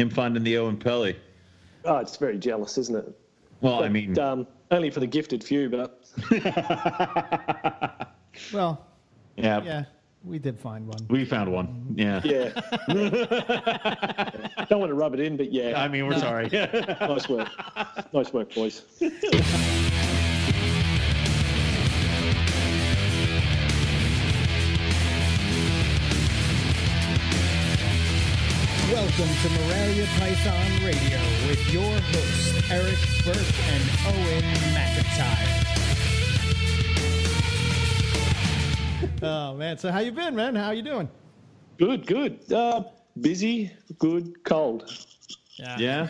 him finding the Oenpelli. Oh, it's very jealous, isn't it? Well, but, I mean... only for the gifted few, but... Well, yeah. Yeah, we did find one. We found one, yeah. Yeah. Don't want to rub it in, but yeah. I mean, we're sorry. Nice work. Nice work, boys. Welcome to Morelia Python Radio with your hosts, Eric Burke and Owen McIntyre. Oh, man. So how you been, man? How you doing? Good, good. Busy, good, cold. Yeah. Yeah.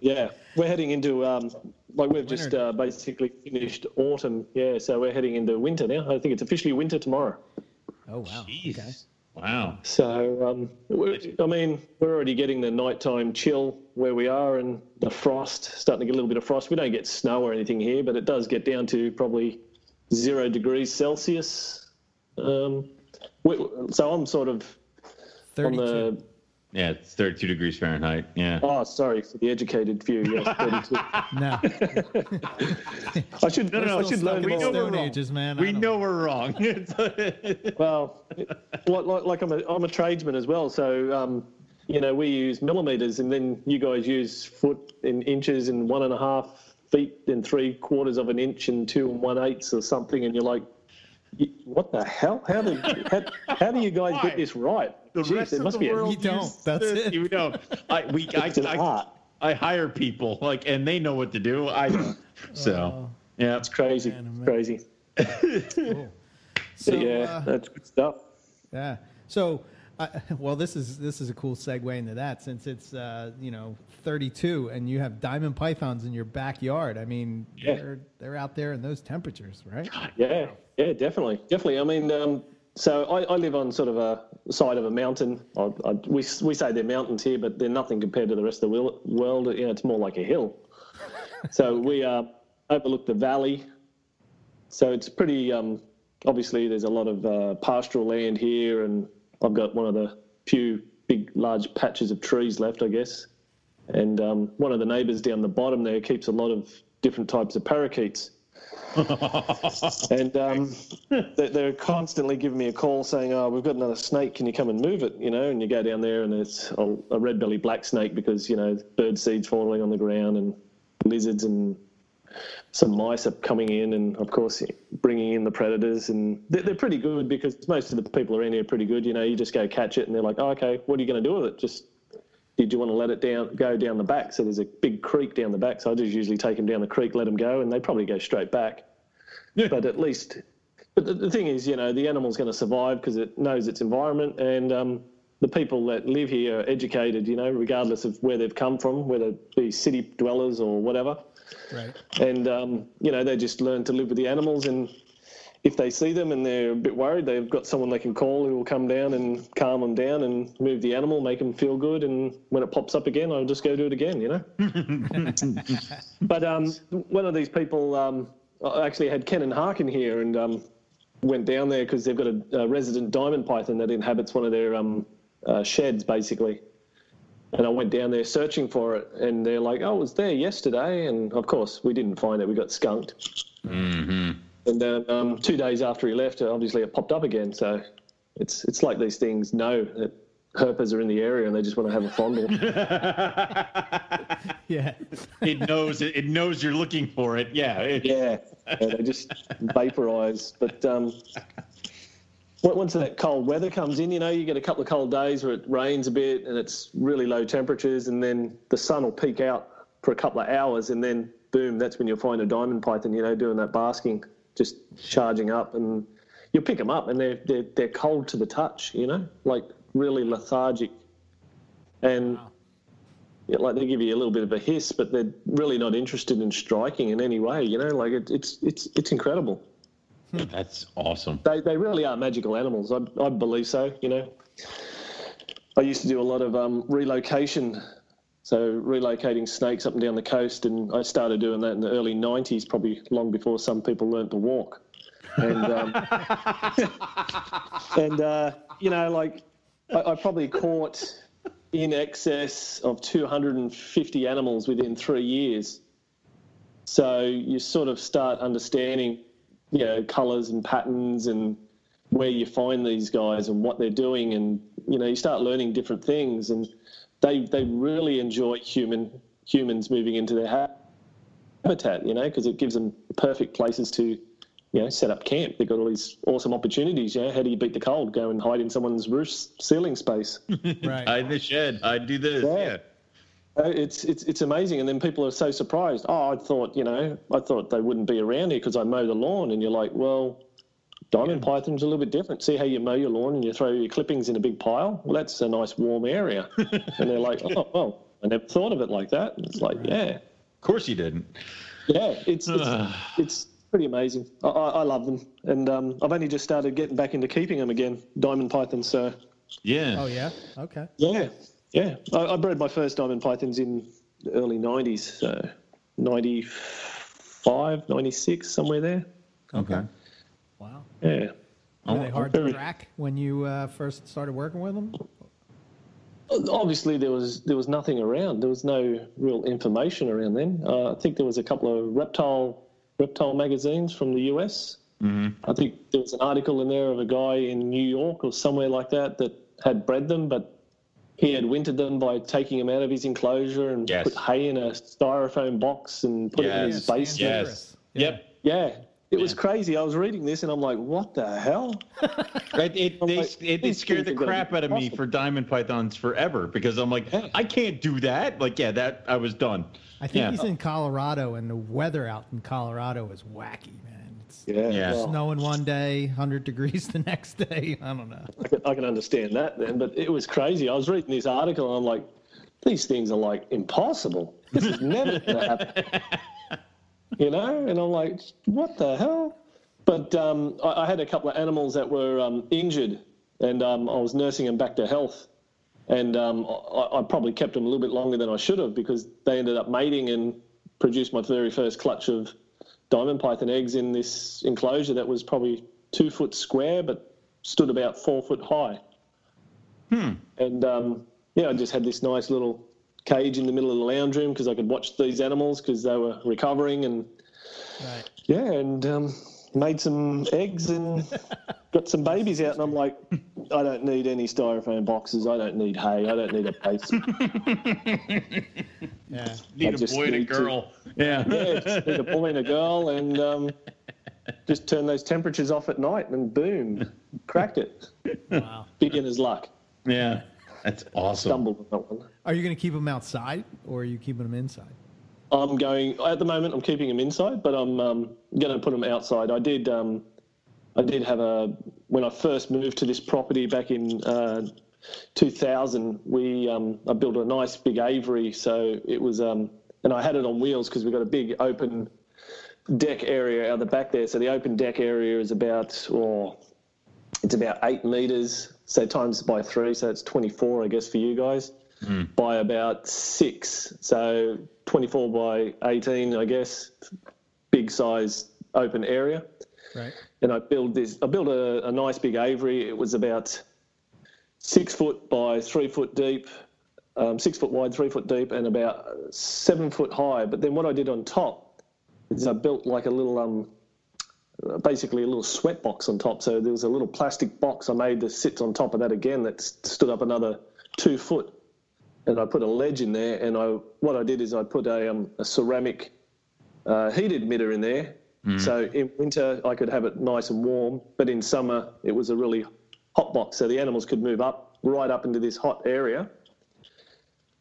Yeah. We're heading into, we've winter. Just basically finished autumn. Yeah, so we're heading into winter now. I think it's officially winter tomorrow. Oh, wow. Jeez. Okay. Wow. So, we're already getting the nighttime chill where we are and the frost, starting to get a little bit of frost. We don't get snow or anything here, but it does get down to probably 0 degrees Celsius. So I'm sort of 32. Yeah, it's 32 degrees Fahrenheit, yeah. Oh, sorry, for the educated view, yes, 32. No. I should learn more. We know we're wrong. Well, like I'm a tradesman as well, so, we use millimetres, and then you guys use foot in inches and 1.5 feet and 3/4 of an inch and 2 1/8 or something, and you're like, what the hell? How do you guys get this right? The Jeez, rest of must the be world, you don't. That's it. You don't. I hire people and they know what to do. I don't. So yeah, it's crazy. Man. Crazy. Cool. So, yeah, that's good stuff. Yeah. So, this is a cool segue into that, since it's 32 and you have diamond pythons in your backyard. I mean, they're out there in those temperatures, right? Yeah. Yeah, definitely. I mean. So I live on sort of a side of a mountain. We say they're mountains here, but they're nothing compared to the rest of the world. You know, it's more like a hill. So we overlook the valley. So it's pretty, obviously there's a lot of pastoral land here, and I've got one of the few big, large patches of trees left, I guess. And one of the neighbours down the bottom there keeps a lot of different types of parakeets. And they're constantly giving me a call saying, "Oh, we've got another snake. Can you come and move it?" You know, and you go down there, and it's a red-bellied black snake because bird seeds falling on the ground, and lizards and some mice are coming in, and of course bringing in the predators. And they're pretty good because most of the people around here are pretty good. You know, you just go catch it, and they're like, "Oh, okay, what are you going to do with it?" Did you want to let it go down the back? So there's a big creek down the back. So I just usually take them down the creek, let them go, and they probably go straight back. Yeah. But at least, the thing is, the animal's going to survive because it knows its environment, and the people that live here are educated, regardless of where they've come from, whether it be city dwellers or whatever. Right. And, they just learn to live with the animals, and if they see them and they're a bit worried, they've got someone they can call who will come down and calm them down and move the animal, make them feel good. And when it pops up again, I'll just go do it again, But one of these people actually had Ken and Harkin here, and went down there because they've got a resident diamond python that inhabits one of their sheds, basically. And I went down there searching for it, and they're like, "Oh, it was there yesterday." And, of course, we didn't find it. We got skunked. Mm-hmm. And then 2 days after he left, obviously it popped up again. So it's like these things know that herpers are in the area and they just want to have a fondle. Yeah, it knows you're looking for it. Yeah, they just vaporize. But once that cold weather comes in, you get a couple of cold days where it rains a bit and it's really low temperatures, and then the sun will peak out for a couple of hours, and then boom, that's when you'll find a diamond python. Doing that basking. Just charging up, and you pick them up, and they're cold to the touch, really lethargic, and wow. They give you a little bit of a hiss, but they're really not interested in striking in any way. It's incredible. That's awesome. They really are magical animals. I believe so. I used to do a lot of relocation. So relocating snakes up and down the coast, and I started doing that in the early 90s, probably long before some people learned to walk. And, I probably caught in excess of 250 animals within 3 years. So you sort of start understanding, you know, colours and patterns and where you find these guys and what they're doing, and, you know, you start learning different things, and they really enjoy humans moving into their habitat, you know, because it gives them perfect places to, you know, set up camp. They've got all these awesome opportunities, you know. How do you beat the cold? Go and hide in someone's roof ceiling space. Right. Hide in the shed. I'd do this, yeah. It's amazing. And then people are so surprised. Oh, I thought they wouldn't be around here because I mow the lawn. And you're like, well, diamond pythons are a little bit different. See how you mow your lawn and you throw your clippings in a big pile? Well, that's a nice warm area. And they're like, oh, well, I never thought of it like that. And it's like, right. Yeah. Of course you didn't. Yeah, it's pretty amazing. I love them. And I've only just started getting back into keeping them again, diamond pythons. So. Yeah. Oh, yeah? Okay. Yeah. Yeah, I bred my first diamond pythons in the early 90s, so 95, 96, somewhere there. Okay. Wow. Yeah. Were they hard to track when you first started working with them? Obviously, there was nothing around. There was no real information around then. I think there was a couple of reptile magazines from the US. Mm-hmm. I think there was an article in there of a guy in New York or somewhere like that had bred them, but he had wintered them by taking them out of his enclosure and put hay in a styrofoam box and put it in his basement. Yes. Yep. Yeah. It was crazy. I was reading this and I'm like, what the hell? It scared the crap out of me for diamond pythons forever because I'm like, I can't do that. Like, I was done. I think he's in Colorado, and the weather out in Colorado is wacky, man. It's snowing one day, 100 degrees the next day. I don't know. I can understand that then, but it was crazy. I was reading this article and I'm like, these things are like impossible. This is never going to happen. You know, and I'm like, what the hell? But I had a couple of animals that were injured, and I was nursing them back to health. And I probably kept them a little bit longer than I should have because they ended up mating and produced my very first clutch of diamond python eggs in this enclosure that was probably 2 foot square but stood about 4 foot high. And, I just had this nice little cage in the middle of the lounge room because I could watch these animals because they were recovering and made some eggs and got some babies out, and I'm like, I don't need any styrofoam boxes, I don't need hay, I don't need a basement. Need a boy and a girl. Need a boy and a girl, and just turn those temperatures off at night and boom, cracked it. Wow. Beginner's luck. Yeah. That's awesome. I stumbled with that one. Are you going to keep them outside, or are you keeping them inside? At the moment, I'm keeping them inside, but I'm going to put them outside. I did have when I first moved to this property back in 2000, I built a nice big aviary. So it was, and I had it on wheels because we've got a big open deck area out the back there. So the open deck area is about 8 meters. So times by 3, so it's 24, I guess, for you guys, by about 6. So 24 by 18, I guess, big size open area. Right. And I built a nice big aviary. It was about 6 foot by 3 foot deep, 6 foot wide, 3 foot deep, and about 7 foot high. But then what I did on top is I built like a little basically a little sweat box on top. So there was a little plastic box I made that sits on top of that again that stood up another 2 foot. And I put a ledge in there, and what I did is I put a ceramic heat emitter in there. So in winter I could have it nice and warm, but in summer it was a really hot box. So the animals could move up, right up into this hot area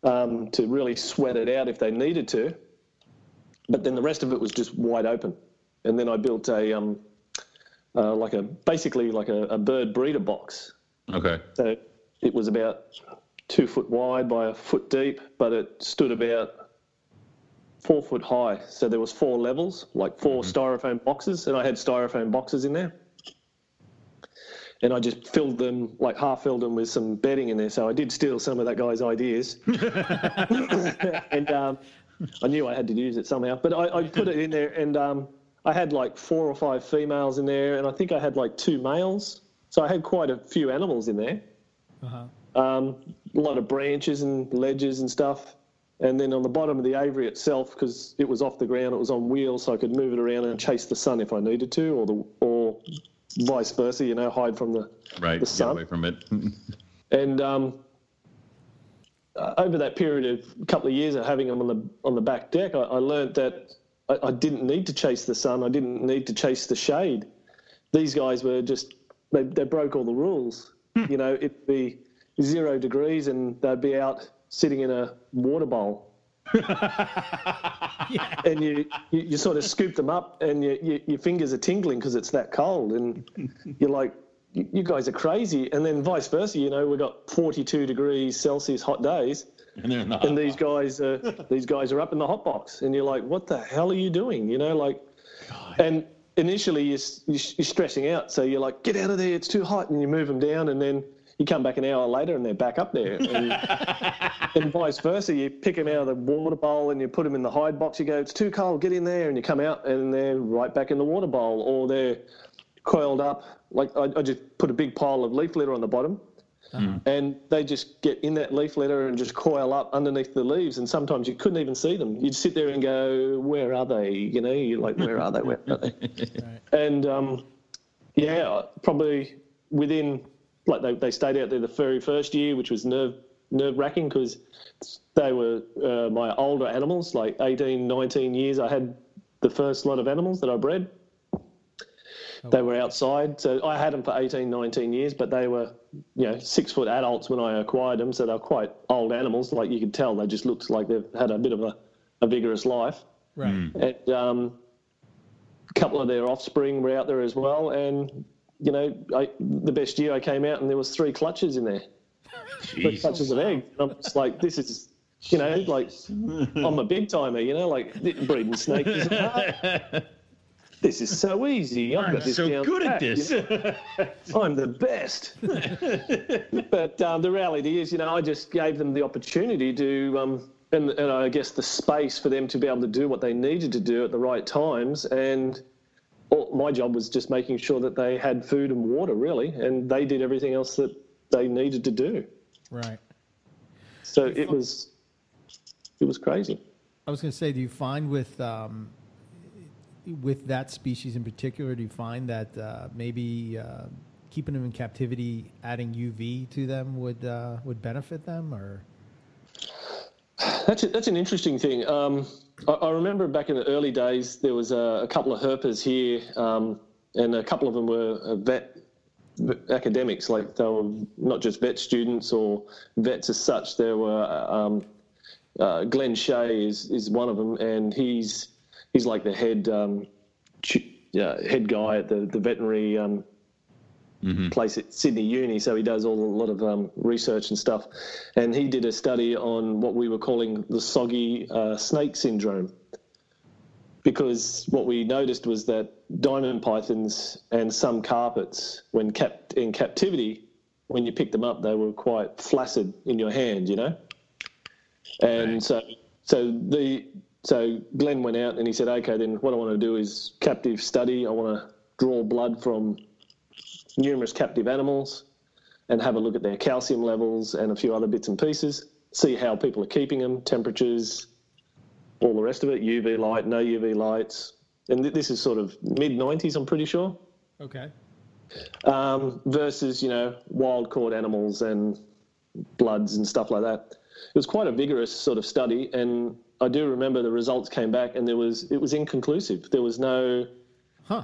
to really sweat it out if they needed to. But then the rest of it was just wide open. And then I built a bird breeder box. Okay. So it was about 2 foot wide by a foot deep, but it stood about 4 foot high. So there was 4 levels, like 4 styrofoam boxes, and I had styrofoam boxes in there. And I just filled them, like half-filled them with some bedding in there. So I did steal some of that guy's ideas. And I knew I had to use it somehow. But I put it in there, and I had like 4 or 5 females in there, and I think I had like 2 males. So I had quite a few animals in there. Uh-huh. a lot of branches and ledges and stuff. And then on the bottom of the aviary itself, because it was off the ground, it was on wheels, so I could move it around and chase the sun if I needed to, or vice versa, you know, hide from the sun. Get away from it. And over that period of a couple of years of having them on the back deck, I learned that I didn't need to chase the sun. I didn't need to chase the shade. These guys were just they broke all the rules. You know, it'd be 0 degrees and they'd be out sitting in a water bowl. Yeah. And you sort of scoop them up and your fingers are tingling because it's that cold, and you're like, you guys are crazy. And then vice versa, you know, we've got 42 degrees Celsius hot days, and these guys are up in the hot box, and you're like, what the hell are you doing? You know, like, God. And initially you're stressing out, so you're like, get out of there, it's too hot, and you move them down, and then you come back an hour later and they're back up there. And vice versa, you pick them out of the water bowl and you put them in the hide box. You go, it's too cold, get in there. And you come out and they're right back in the water bowl, or they're coiled up. Like I just put a big pile of leaf litter on the bottom, and they just get in that leaf litter and just coil up underneath the leaves. And sometimes you couldn't even see them. You'd sit there and go, where are they? You know, you're like, where are they? Where are they? Right. And, probably within... Like they stayed out there the very first year, which was nerve-wracking because they were my older animals, like 18, 19 years. I had the first lot of animals that I bred. Oh. They were outside. So I had them for 18, 19 years, but they were, you know, 6-foot adults when I acquired them, so they were quite old animals. Like you could tell, they just looked like they've had a bit of a vigorous life. Right. And a couple of their offspring were out there as well, and... You know, the best year I came out and there was 3 clutches in there. Jeez. 3 clutches of eggs. And I'm just like, this is, you know, like, I'm a big timer, you know, like, breeding snakes isn't hard. This is so easy. I've got this down. I'm so good at this. You know? I'm the best. But the reality is, you know, I just gave them the opportunity to, and I guess the space for them to be able to do what they needed to do at the right times, and... My job was just making sure that they had food and water, really, and they did everything else that they needed to do. Right. So it was crazy. I was going to say, do you find with that species in particular, do you find that maybe keeping them in captivity, adding UV to them would benefit them, or? That's an interesting thing. I remember back in the early days, there was a couple of herpers here, and a couple of them were vet academics, like they were not just vet students or vets as such. There were Glenn Shea is one of them, and he's like the head guy at the veterinary place at Sydney Uni, so he does a lot of research and stuff. And he did a study on what we were calling the soggy snake syndrome, because what we noticed was that diamond pythons and some carpets, when kept in captivity, when you picked them up, they were quite flaccid in your hand, you know. And right. So Glenn went out and he said, okay, then what I want to do is captive study. I want to draw blood from numerous captive animals and have a look at their calcium levels and a few other bits and pieces, see how people are keeping them, temperatures, all the rest of it, UV light, no UV lights. And this is sort of mid-90s, I'm pretty sure. Okay. Versus, you know, wild-caught animals and bloods and stuff like that. It was quite a vigorous sort of study, and I do remember the results came back and it was inconclusive. There was no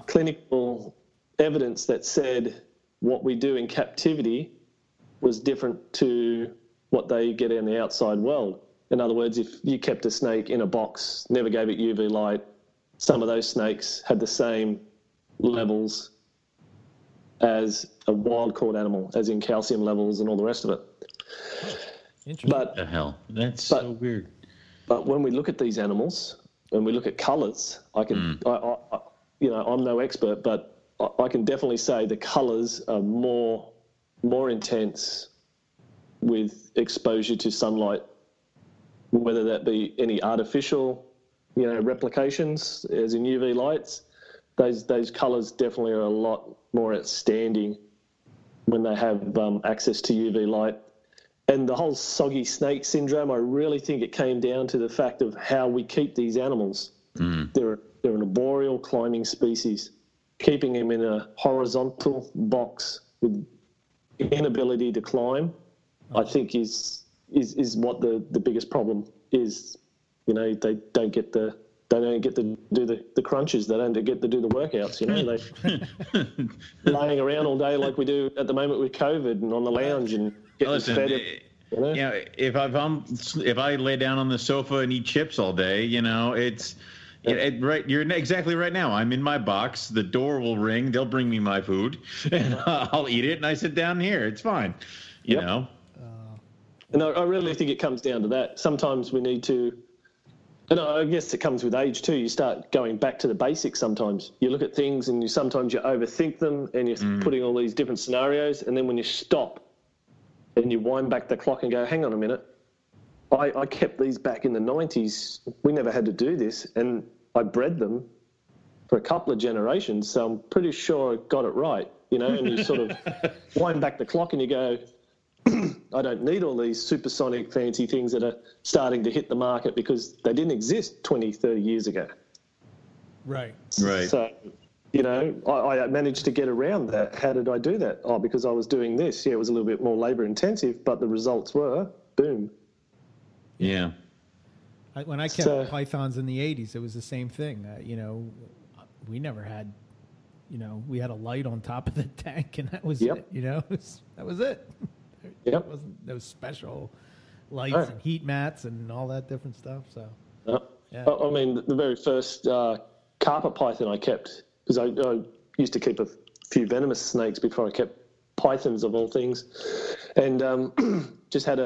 clinical evidence that said what we do in captivity was different to what they get in the outside world. In other words, if you kept a snake in a box, never gave it UV light, some of those snakes had the same levels as a wild-caught animal, as in calcium levels and all the rest of it. Interesting. But, the hell? That's so weird. But when we look at these animals, when we look at colours, I'm no expert, but I can definitely say the colours are more intense with exposure to sunlight, whether that be any artificial, you know, replications, as in UV lights. Those colours definitely are a lot more outstanding when they have access to UV light. And the whole soggy snake syndrome, I really think it came down to the fact of how we keep these animals. Mm. They're an arboreal climbing species. Keeping them in a horizontal box with inability to climb, I think is what the biggest problem is. You know, they don't get to do the crunches. They don't get to do the workouts. You know, they laying around all day like we do at the moment with COVID and on the lounge and getting fed. You know? Yeah, if I lay down on the sofa and eat chips all day, you know, it's. You're exactly right now. I'm in my box. The door will ring. They'll bring me my food, and I'll eat it. And I sit down here. It's fine, you know. And I really think it comes down to that. Sometimes we need to, and I guess it comes with age too. You start going back to the basics. Sometimes you look at things, and sometimes you overthink them, and you're putting all these different scenarios. And then when you stop, and you wind back the clock and go, hang on a minute. I kept these back in the 90s. We never had to do this, and I bred them for a couple of generations, so I'm pretty sure I got it right, you know, and you sort of wind back the clock and you go, I don't need all these supersonic fancy things that are starting to hit the market because they didn't exist 20, 30 years ago. Right. So, you know, I managed to get around that. How did I do that? Oh, because I was doing this. Yeah, it was a little bit more labour intensive, but the results were, boom. Yeah. When I kept pythons in the 80s, it was the same thing. You know, we never had, you know, we had a light on top of the tank, and that was it, you know. That was it. Yep. It wasn't those special lights and heat mats and all that different stuff. So, yeah. I mean, the very first carpet python I kept, because I used to keep a few venomous snakes before I kept pythons of all things, and just had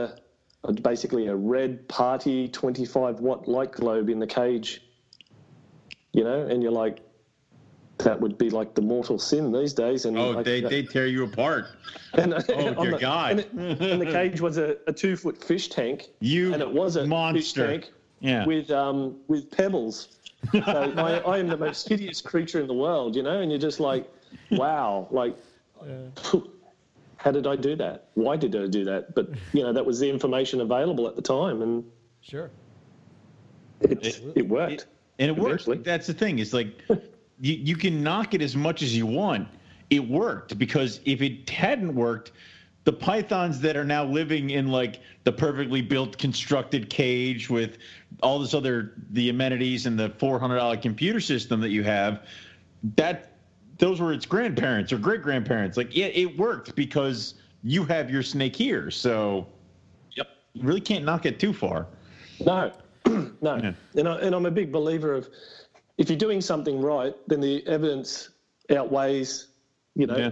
basically a red party 25-watt light globe in the cage, you know, and you're like, that would be like the mortal sin these days. And they tear you apart. God. And the cage was a 2-foot fish tank. And it was a monster fish tank with pebbles. So I am the most hideous creature in the world, you know, and you're just like, wow, like... Yeah. How did I do that? Why did I do that? But, you know, that was the information available at the time. And sure. It worked. It worked. Like, that's the thing. It's like you can knock it as much as you want. It worked, because if it hadn't worked, the pythons that are now living in, like, the perfectly built, constructed cage with all this other, the amenities and the $400 computer system that you have, those were its grandparents or great-grandparents. Like, yeah, it worked because you have your snake here. So, you really can't knock it too far. No. Yeah. And I'm a big believer of, if you're doing something right, then the evidence outweighs, you know,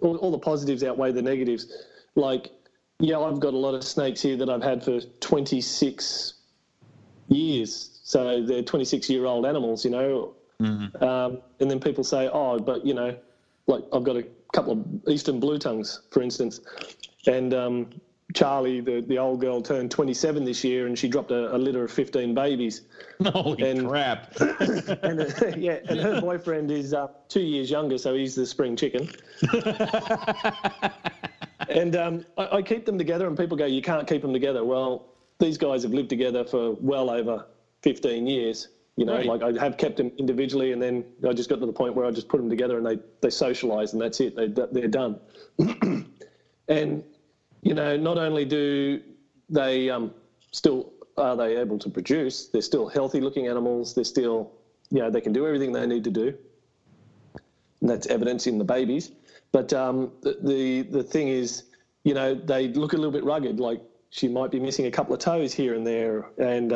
all the positives outweigh the negatives. Like, yeah, I've got a lot of snakes here that I've had for 26 years. So they're 26-year-old animals, you know. Mm-hmm. And then people say, oh, but, you know, like I've got a couple of eastern blue tongues, for instance, and Charlie, the old girl, turned 27 this year, and she dropped a litter of 15 babies. Holy crap. And her boyfriend is 2 years younger, so he's the spring chicken. And I keep them together, and people go, you can't keep them together. Well, these guys have lived together for well over 15 years. You know, like I have kept them individually, and then I just got to the point where I just put them together and they socialise, and that's it. They're done. And, you know, not only do they are they able to produce, they're still healthy-looking animals. They're still, you know, they can do everything they need to do. And that's evidence in the babies. But the thing is, you know, they look a little bit rugged, like, she might be missing a couple of toes here and there. And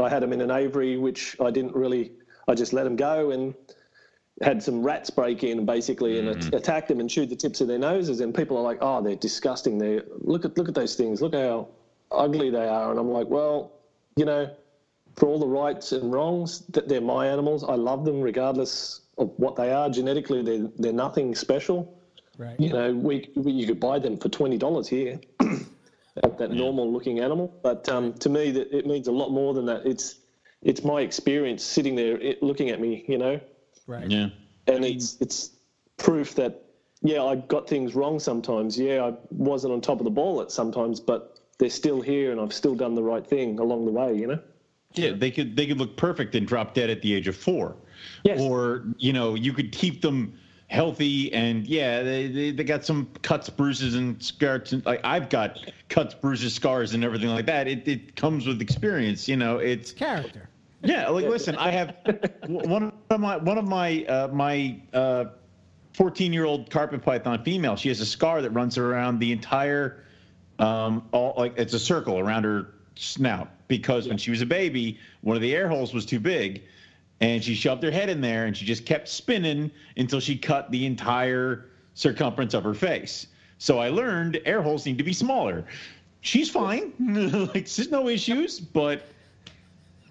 I had them in an aviary, which I didn't really, I just let them go and had some rats break in basically and attack them and chew the tips of their noses. And people are like, oh, they're disgusting. Look at those things. Look how ugly they are. And I'm like, well, you know, for all the rights and wrongs, they're my animals. I love them regardless of what they are. Genetically, they're nothing special. Right. You know, you could buy them for $20 here. That normal-looking animal, but to me, that it means a lot more than that. It's my experience sitting there, looking at me, you know. Right. Yeah. And I mean, it's proof that I got things wrong sometimes. Yeah, I wasn't on top of the ball at sometimes, but they're still here and I've still done the right thing along the way, you know? Yeah, they could look perfect and drop dead at the age of 4. Yes. Or, you know, you could keep them healthy and, yeah, they got some cuts, bruises, and scars. Like, I've got cuts, bruises, scars, and everything like that. It comes with experience, you know. It's character. Yeah, like, listen, I have one of my 14-year-old carpet python female. She has a scar that runs around the entire, it's a circle around her snout, because when she was a baby, one of the air holes was too big, and she shoved her head in there, and she just kept spinning until she cut the entire circumference of her face. So I learned air holes need to be smaller. She's fine, like, there's no issues, but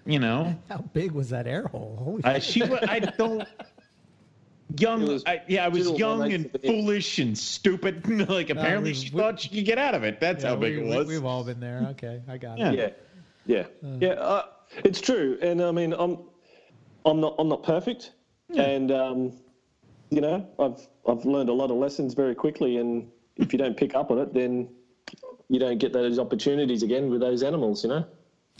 you know, how big was that air hole? Holy I was young and foolish and stupid. Like, apparently she thought she could get out of it. That's how big it was. We've all been there. Okay, I got it. It's true. And I mean, I'm not perfect, and you know, I've learned a lot of lessons very quickly. And if you don't pick up on it, then you don't get those opportunities again with those animals. You know.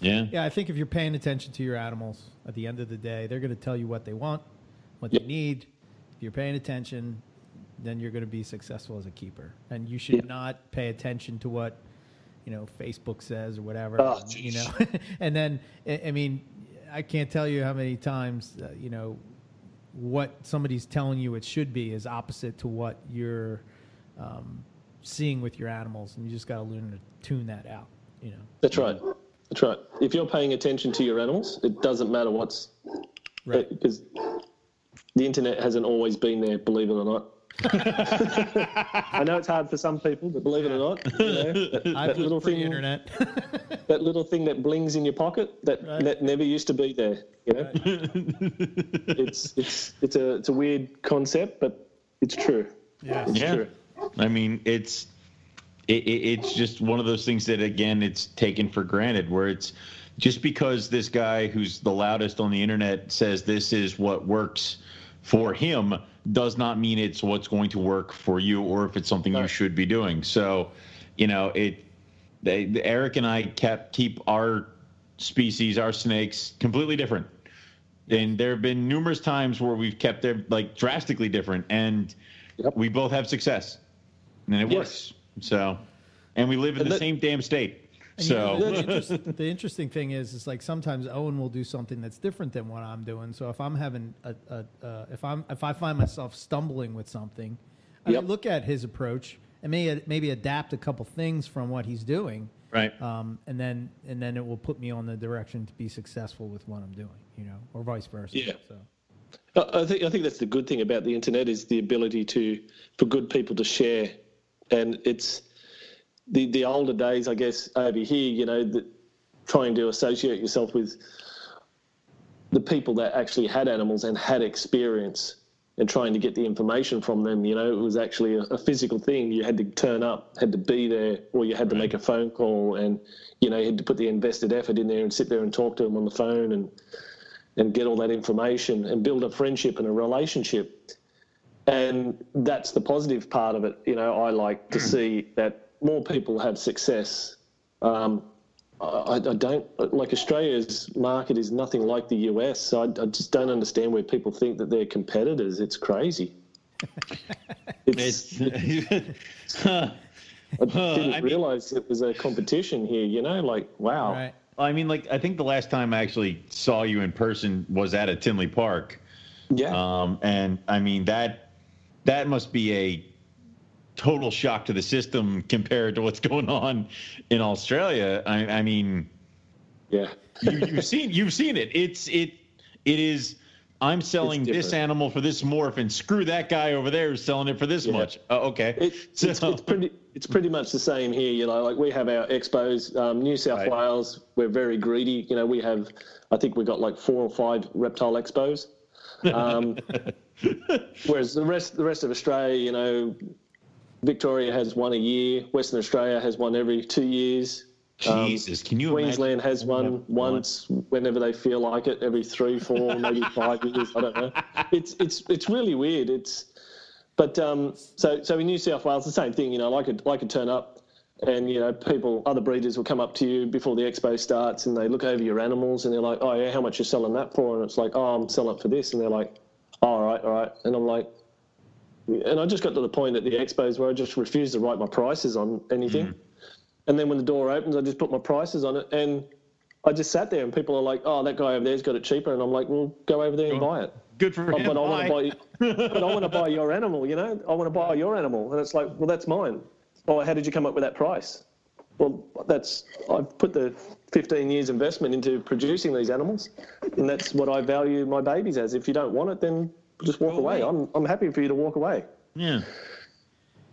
Yeah. Yeah, I think if you're paying attention to your animals, at the end of the day, they're going to tell you what they want, what they need. If you're paying attention, then you're going to be successful as a keeper. And you should not pay attention to what, you know, Facebook says or whatever, you know. And then, I mean, I can't tell you how many times, you know, what somebody's telling you it should be is opposite to what you're seeing with your animals. And you just got to learn to tune that out, you know. That's right. That's right. If you're paying attention to your animals, it doesn't matter what's right. Because the internet hasn't always been there, believe it or not. I know it's hard for some people, but believe it or not, you know, that little thing, internet. That little thing that blings in your pocket, that never used to be there. You know, it's a weird concept, but it's true. Yeah, True. I mean, it's just one of those things that, again, it's taken for granted, where it's just because this guy who's the loudest on the internet says this is what works for him does not mean it's what's going to work for you, or if it's something you should be doing. So, you know, Eric and I keep our species, our snakes, completely different. And there have been numerous times where we've kept them, like, drastically different, and we both have success. And it works. So, and we live in the same damn state. So you know, the interesting thing is like sometimes Owen will do something that's different than what I'm doing. So if I'm having if I find myself stumbling with something, I look at his approach and maybe adapt a couple things from what he's doing. Right. And then it will put me on the direction to be successful with what I'm doing, you know, or vice versa. Yeah. So. I think that's the good thing about the internet, is the ability for good people to share. And it's the older days, I guess, over here, you know, trying to associate yourself with the people that actually had animals and had experience, and trying to get the information from them. You know, it was actually a physical thing. You had to turn up, had to be there, or you had to make a phone call, and, you know, you had to put the invested effort in there and sit there and talk to them on the phone and get all that information and build a friendship and a relationship. And that's the positive part of it. You know, I like to see that more people have success. I don't, like, Australia's market is nothing like the US, so I just don't understand where people think that they're competitors. It's crazy. I didn't realize it was a competition here, you know, like, wow. Right. I mean, like, I think the last time I actually saw you in person was at a Tinley Park. Yeah. And I mean, that must be a total shock to the system compared to what's going on in Australia. I mean, yeah, you've seen it. It is. I'm selling this animal for this morph, and screw that guy over there who's selling it for this much. Okay. It's pretty much the same here. You know, like, we have our expos. New South Wales, we're very greedy. You know, we have, I think we got like 4 or 5 reptile expos. Whereas the rest of Australia, you know, Victoria has one a year. Western Australia has one every 2 years. Jesus, can you Queensland imagine? has one whenever they feel like it, every 3, 4, maybe 5 years. I don't know. It's really weird. It's, but so in New South Wales, the same thing. You know, I could turn up, And, you know, people, other breeders will come up to you before the expo starts and they look over your animals and they're like, oh, yeah, how much are you selling that for? And it's like, oh, I'm selling it for this. And they're like, oh, all right. And I'm like, and I just got to the point at the expos where I just refused to write my prices on anything. Mm. And then when the door opens, I just put my prices on it. And I just sat there and people are like, oh, that guy over there's got it cheaper. And I'm like, well, go over there and buy it. Good for him. But I want to buy your animal, you know. I want to buy your animal. And it's like, well, that's mine. Oh, how did you come up with that price? Well, I've put the 15 years investment into producing these animals, and that's what I value my babies as. If you don't want it, then just walk away. I'm happy for you to walk away. Yeah.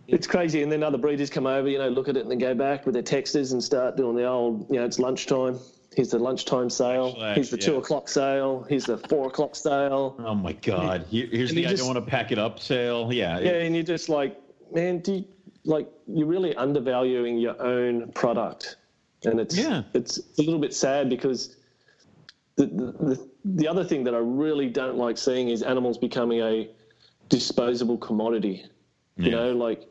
It's crazy. And then other breeders come over, you know, look at it and then go back with their texters and start doing the old, you know, it's lunchtime. Here's the lunchtime sale. Here's the 2 o'clock sale. Here's the 4 o'clock sale. Oh, my God. Here's the I don't want to pack it up sale. Yeah. Yeah, and you're just like, man, you're really undervaluing your own product, and it's a little bit sad because the other thing that I really don't like seeing is animals becoming a disposable commodity. Yeah. You know, like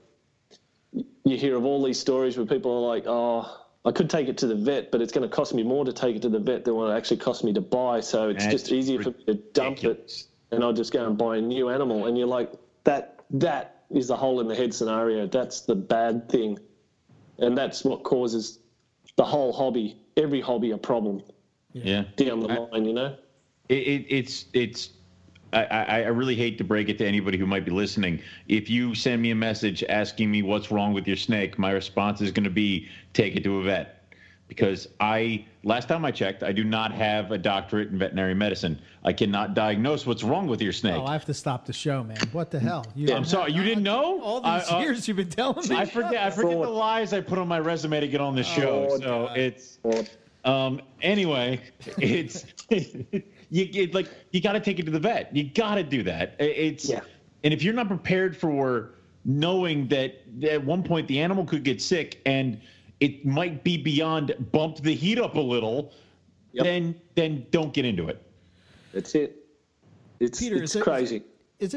you hear of all these stories where people are like, oh, I could take it to the vet, but it's going to cost me more to take it to the vet than what it actually cost me to buy. So it's just easier for me to dump it, and I'll just go and buy a new animal. And you're like, that is the hole in the head scenario. That's the bad thing. And that's what causes the whole hobby, every hobby, a problem. Yeah. Down the line, you know? I really hate to break it to anybody who might be listening. If you send me a message asking me what's wrong with your snake, my response is going to be take it to a vet. Because last time I checked, I do not have a doctorate in veterinary medicine. I cannot diagnose what's wrong with your snake. Oh, I have to stop the show, man. What the hell? I'm sorry. You didn't know? All these years you've been telling me. I forget the lies I put on my resume to get on this show. Oh, so God. You got to take it to the vet. You got to do that. And if you're not prepared for knowing that at one point the animal could get sick and it might be beyond bump the heat up a little, then don't get into it. That's it. Peter, it's crazy. Is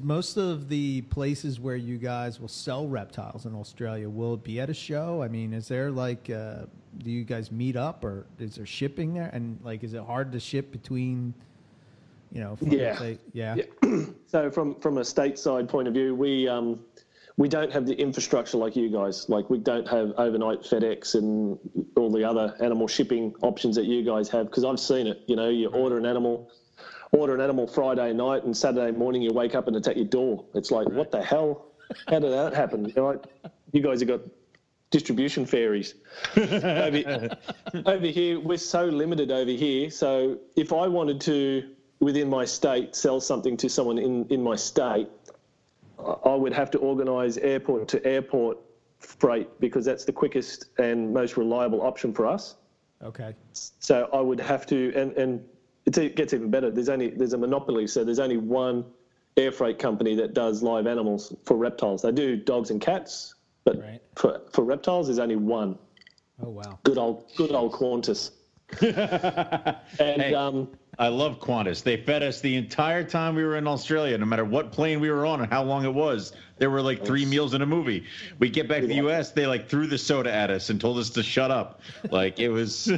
most of the places where you guys will sell reptiles in Australia, will it be at a show? I mean, is there like, do you guys meet up or is there shipping there? And like, is it hard to ship between, you know? So from a stateside point of view, we don't have the infrastructure like you guys. Like, we don't have overnight FedEx and all the other animal shipping options that you guys have, because I've seen it. You know, you order an animal Friday night and Saturday morning you wake up and it's at your door. It's like, what the hell? How did that happen? You know, like, you guys have got distribution fairies. Over here, we're so limited over here. So if I wanted to, within my state, sell something to someone in my state, I would have to organise airport-to-airport freight because that's the quickest and most reliable option for us. Okay. So I would have to, and it gets even better. There's a monopoly, so there's only one air freight company that does live animals for reptiles. They do dogs and cats, but for reptiles, there's only one. Oh wow. Good old Qantas. And I love Qantas. They fed us the entire time we were in Australia, no matter what plane we were on and how long it was. There were like three meals in a movie. We get back to the U.S., they like threw the soda at us and told us to shut up. Like it was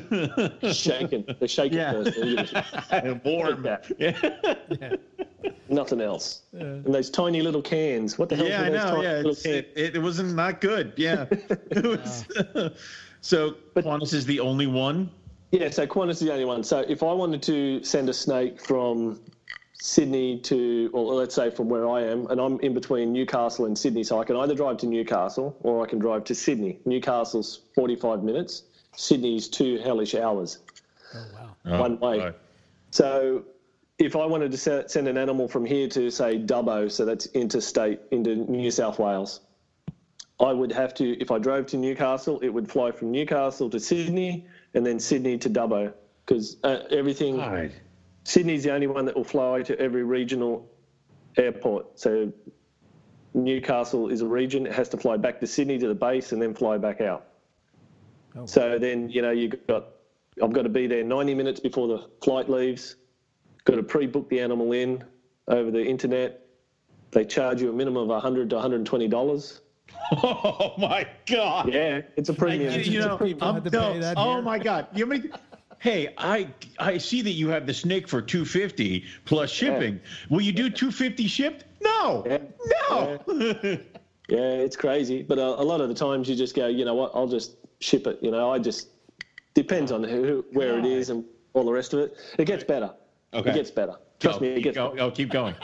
shaking. They're shaking first. Warm. Yeah. Nothing else. And those tiny little cans. What the hell? Yeah, I know. Yeah, it wasn't not good. Yeah. It was, so Qantas is the only one. Yeah, so Qantas is the only one. So if I wanted to send a snake from Sydney to, or let's say from where I am, and I'm in between Newcastle and Sydney, so I can either drive to Newcastle or I can drive to Sydney. Newcastle's 45 minutes. Sydney's 2 hellish hours. Oh, wow. One way. Right. So if I wanted to send an animal from here to, say, Dubbo, so that's interstate into New South Wales, I would have to, if I drove to Newcastle, it would fly from Newcastle to Sydney, and then Sydney to Dubbo, because everything. Right. Sydney's the only one that will fly to every regional airport. So Newcastle is a region; it has to fly back to Sydney to the base, and then fly back out. Oh. So then you know I've got to be there 90 minutes before the flight leaves. Got to pre-book the animal in over the internet. They charge you a minimum of $100 to $120. Oh my God! Yeah, it's a premium. Oh my God! You mean? Hey, I see that you have the snake for $250 plus shipping. Yeah. Will you do $250 shipped? No, no. Yeah. It's crazy. But a lot of the times you just go, you know what? I'll just ship it. You know, I just depends on where it is and all the rest of it. It gets better. Okay. It gets better. Trust me, it gets better. Oh, keep going.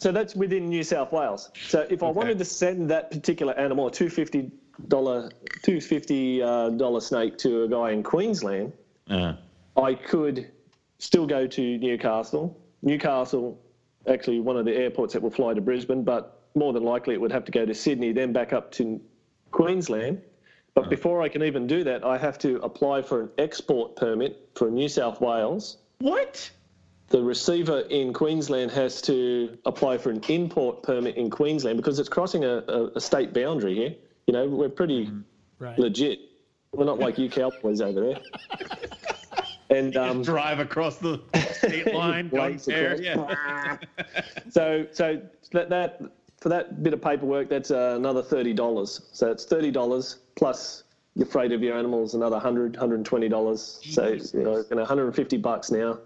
So that's within New South Wales. So if I wanted to send that particular animal, a $250 snake to a guy in Queensland, I could still go to Newcastle. Newcastle, actually one of the airports that will fly to Brisbane, but more than likely it would have to go to Sydney, then back up to Queensland. But before I can even do that, I have to apply for an export permit for New South Wales. What? The receiver in Queensland has to apply for an import permit in Queensland because it's crossing a state boundary here. You know, we're pretty legit. We're not like you cowboys over there. And drive across the state line. So that for that bit of paperwork, that's another $30. So it's $30 plus your freight of your animals, another $100, $120. Jesus. So you know, $150 now.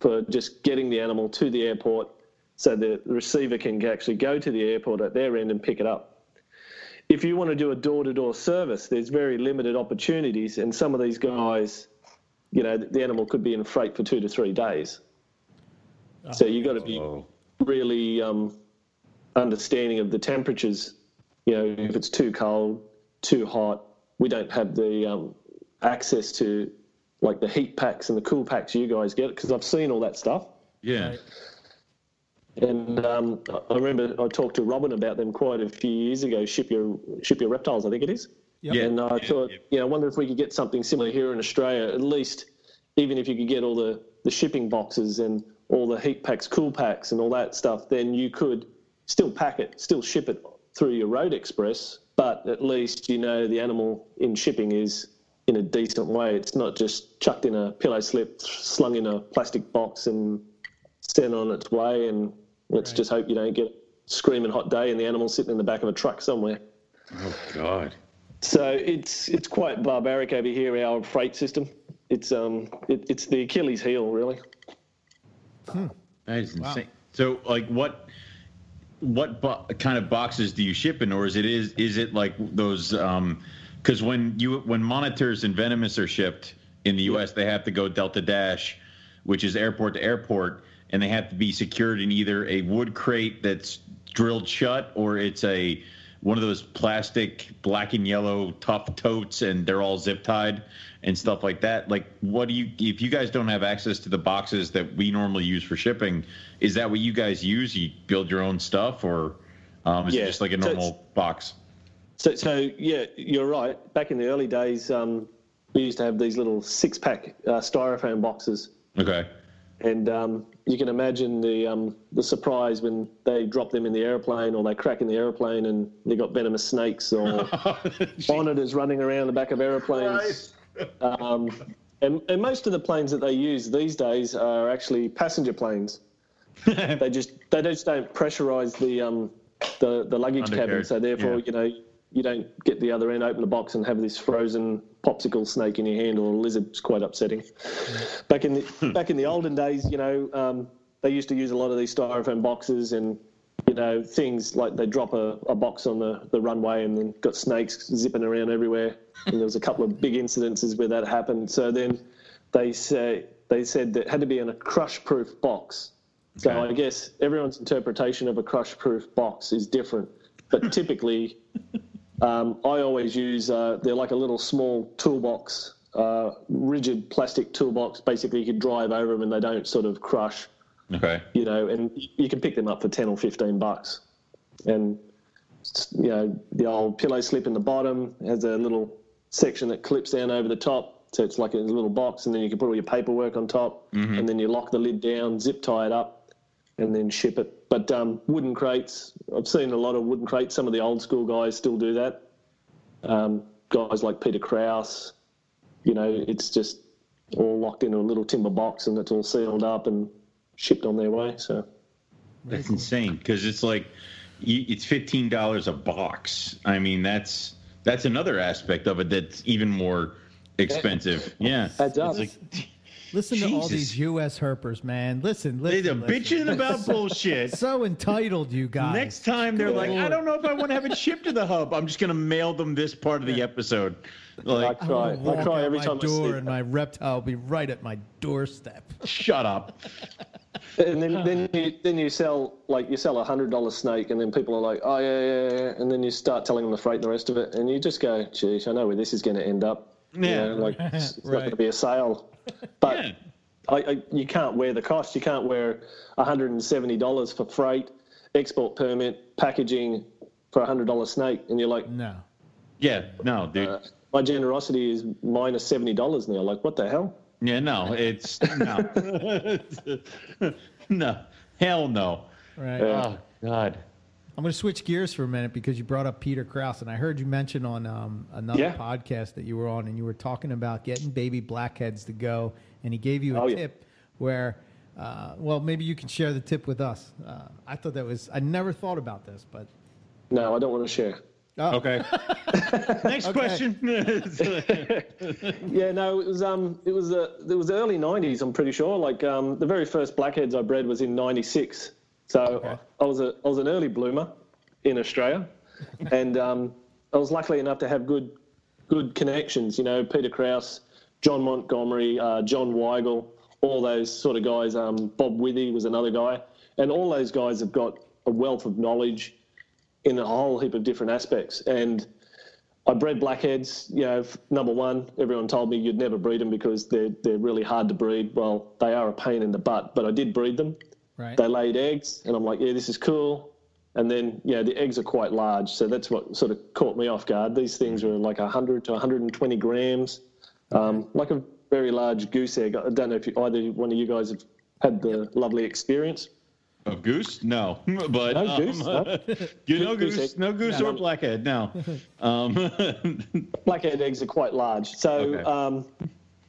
For just getting the animal to the airport so the receiver can actually go to the airport at their end and pick it up. If you want to do a door-to-door service, there's very limited opportunities, and some of these guys, you know, the animal could be in freight for 2 to 3 days. So you've got to be really understanding of the temperatures. You know, if it's too cold, too hot, we don't have the access to like the heat packs and the cool packs you guys get, because I've seen all that stuff. Yeah. And I remember I talked to Robin about them quite a few years ago, Ship Your Reptiles, I think it is. Yep. Yeah. And I thought, you know, I wonder if we could get something similar here in Australia, at least even if you could get all the shipping boxes and all the heat packs, cool packs and all that stuff, then you could still pack it, still ship it through your road express, but at least you know the animal in shipping is in a decent way. It's not just chucked in a pillow slip, slung in a plastic box and sent on its way, and let's just hope you don't get a screaming hot day and the animal's sitting in the back of a truck somewhere. Oh, God. So it's quite barbaric over here, our freight system. It's it's the Achilles heel, really. That is insane. Wow. So, like, what kind of boxes do you ship in, or is it like those... Because when monitors and venomous are shipped in the U.S., they have to go Delta Dash, which is airport to airport, and they have to be secured in either a wood crate that's drilled shut, or it's one of those plastic black and yellow tough totes, and they're all zip tied and stuff like that. Like, what do you, if you guys don't have access to the boxes that we normally use for shipping, is that what you guys use? You build your own stuff, or is it just like a normal box? So yeah, you're right. Back in the early days, we used to have these little six-pack styrofoam boxes. Okay. And you can imagine the surprise when they drop them in the airplane, or they crack in the airplane and they got venomous snakes or monitors running around the back of airplanes. Right. And most of the planes that they use these days are actually passenger planes. they just don't pressurize the luggage cabin, so therefore you know, you don't get the other end, open the box and have this frozen popsicle snake in your hand or a lizard. It's quite upsetting. Back in the olden days, you know, they used to use a lot of these styrofoam boxes, and you know, things like they drop a box on the runway and then got snakes zipping around everywhere. And there was a couple of big incidences where that happened. So then they said that it had to be in a crush-proof box. So I guess everyone's interpretation of a crush-proof box is different. But typically, I always use, they're like a little small toolbox, rigid plastic toolbox. Basically, you can drive over them and they don't sort of crush. Okay. You know, and you can pick them up for $10 or $15. And, you know, the old pillow slip in the bottom has a little section that clips down over the top. So it's like a little box, and then you can put all your paperwork on top, and then you lock the lid down, zip tie it up, and then ship it. But wooden crates, I've seen a lot of wooden crates. Some of the old school guys still do that. Guys like Peter Krauss, you know, it's just all locked into a little timber box and it's all sealed up and shipped on their way. So that's insane, because it's like it's $15 a box. I mean, that's another aspect of it that's even more expensive. Yeah. That's up. It's like, listen to all these U.S. herpers, man. Listen, they're bitching about bullshit. So entitled, you guys. Next time they're like, I don't know if I want to have it shipped to the hub. I'm just going to mail them this part of the episode. Like, I cry every time I see it. And my reptile will be right at my doorstep. Shut up. And then you sell a $100 snake, and then people are like, oh yeah, and then you start telling them the freight and the rest of it, and you just go, geez, I know where this is going to end up. Yeah, you know, like it's not going to be a sale. But yeah. You can't wear the cost. You can't wear $170 for freight, export permit, packaging for $100 snake, and you're like, no. Yeah, no, dude. My generosity is minus $70 now. Like, what the hell? Yeah, no, it's no, no, hell no. Right. Oh God. I'm going to switch gears for a minute because you brought up Peter Krauss, and I heard you mention on another podcast that you were on, and you were talking about getting baby blackheads to go, and he gave you a tip where, well, maybe you can share the tip with us. I thought that was, I never thought about this, but. No, I don't want to share. Oh. Okay. Next question. Yeah, no, it was the early 90s, I'm pretty sure. Like the very first blackheads I bred was in 96. So I was an early bloomer in Australia, and I was lucky enough to have good connections. You know, Peter Krauss, John Montgomery, John Weigel, all those sort of guys. Bob Withey was another guy, and all those guys have got a wealth of knowledge in a whole heap of different aspects. And I bred blackheads. You know, number one, everyone told me you'd never breed them because they're really hard to breed. Well, they are a pain in the butt, but I did breed them. Right. They laid eggs, and I'm like, yeah, this is cool. And then, yeah, the eggs are quite large, so that's what sort of caught me off guard. These things were like 100 to 120 grams, like a very large goose egg. I don't know if either one of you guys have had the lovely experience. Of goose? No. But, no goose? No. You know goose? No goose or blackhead, no. Blackhead eggs are quite large.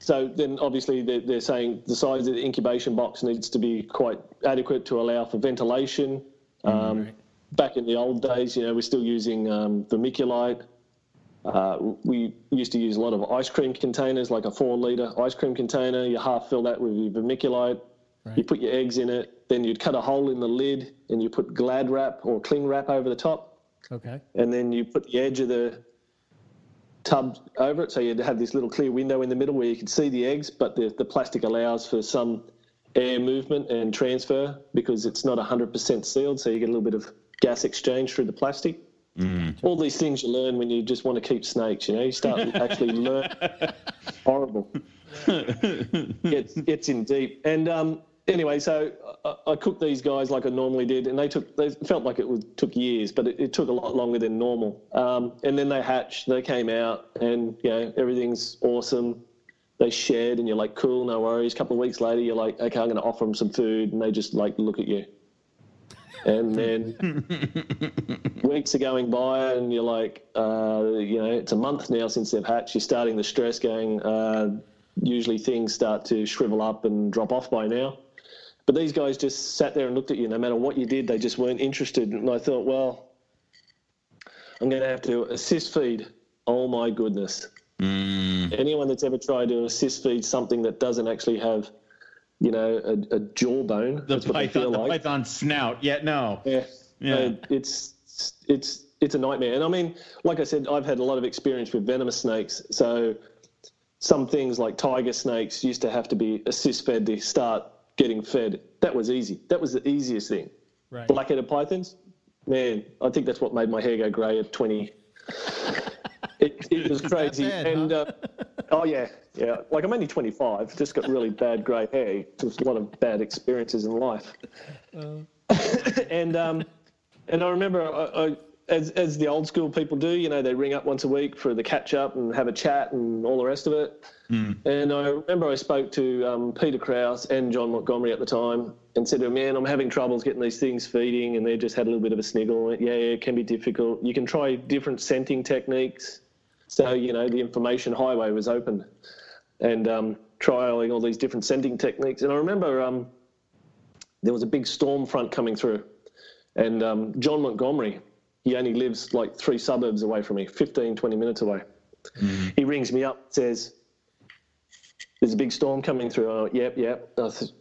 So then obviously they're saying the size of the incubation box needs to be quite adequate to allow for ventilation. Back in the old days, you know, we're still using vermiculite. We used to use a lot of ice cream containers, like a 4-litre ice cream container. You half fill that with your vermiculite. Right. You put your eggs in it. Then you'd cut a hole in the lid and you put glad wrap or cling wrap over the top. Okay. And then you put the edge of the tub over it, so you'd have this little clear window in the middle where you could see the eggs, but the plastic allows for some air movement and transfer because it's not 100% sealed, so you get a little bit of gas exchange through the plastic. All these things you learn when you just want to keep snakes, you know. You start actually learn. Horrible. It's in deep. And anyway, so I cooked these guys like I normally did, and they felt like it took years, but it took a lot longer than normal. And then they hatched, they came out, and you know, everything's awesome. They shared, and you're like, cool, no worries. A couple of weeks later, you're like, okay, I'm going to offer them some food, and they just like look at you. And then weeks are going by, and you're like, you know, it's a month now since they've hatched. You're starting the stress, going. Usually things start to shrivel up and drop off by now. But these guys just sat there and looked at you. No matter what you did, they just weren't interested. And I thought, well, I'm going to have to assist feed. Oh, my goodness. Anyone that's ever tried to assist feed something that doesn't actually have, you know, a jawbone. The python snout. Yeah, no. Yeah. It's a nightmare. And, I mean, like I said, I've had a lot of experience with venomous snakes. So some things like tiger snakes used to have to be assist fed to start getting fed. That was easy. That was the easiest thing. Right. Black-headed pythons, man, I think that's what made my hair go grey at 20. It was crazy. Bad, and yeah. Like, I'm only 25. Just got really bad grey hair. Just a lot of bad experiences in life. And I remember I as the old school people do, you know, they ring up once a week for the catch up and have a chat and all the rest of it. And I remember I spoke to Peter Krauss and John Montgomery at the time and said to him, man, I'm having troubles getting these things feeding, and they just had a little bit of a sniggle. Yeah, it can be difficult. You can try different scenting techniques. So, you know, the information highway was open, and trialing all these different scenting techniques. And I remember there was a big storm front coming through. And John Montgomery, he only lives like 3 suburbs away from me, 15, 20 minutes away. Mm. He rings me up, says, there's a big storm coming through. I went, yep.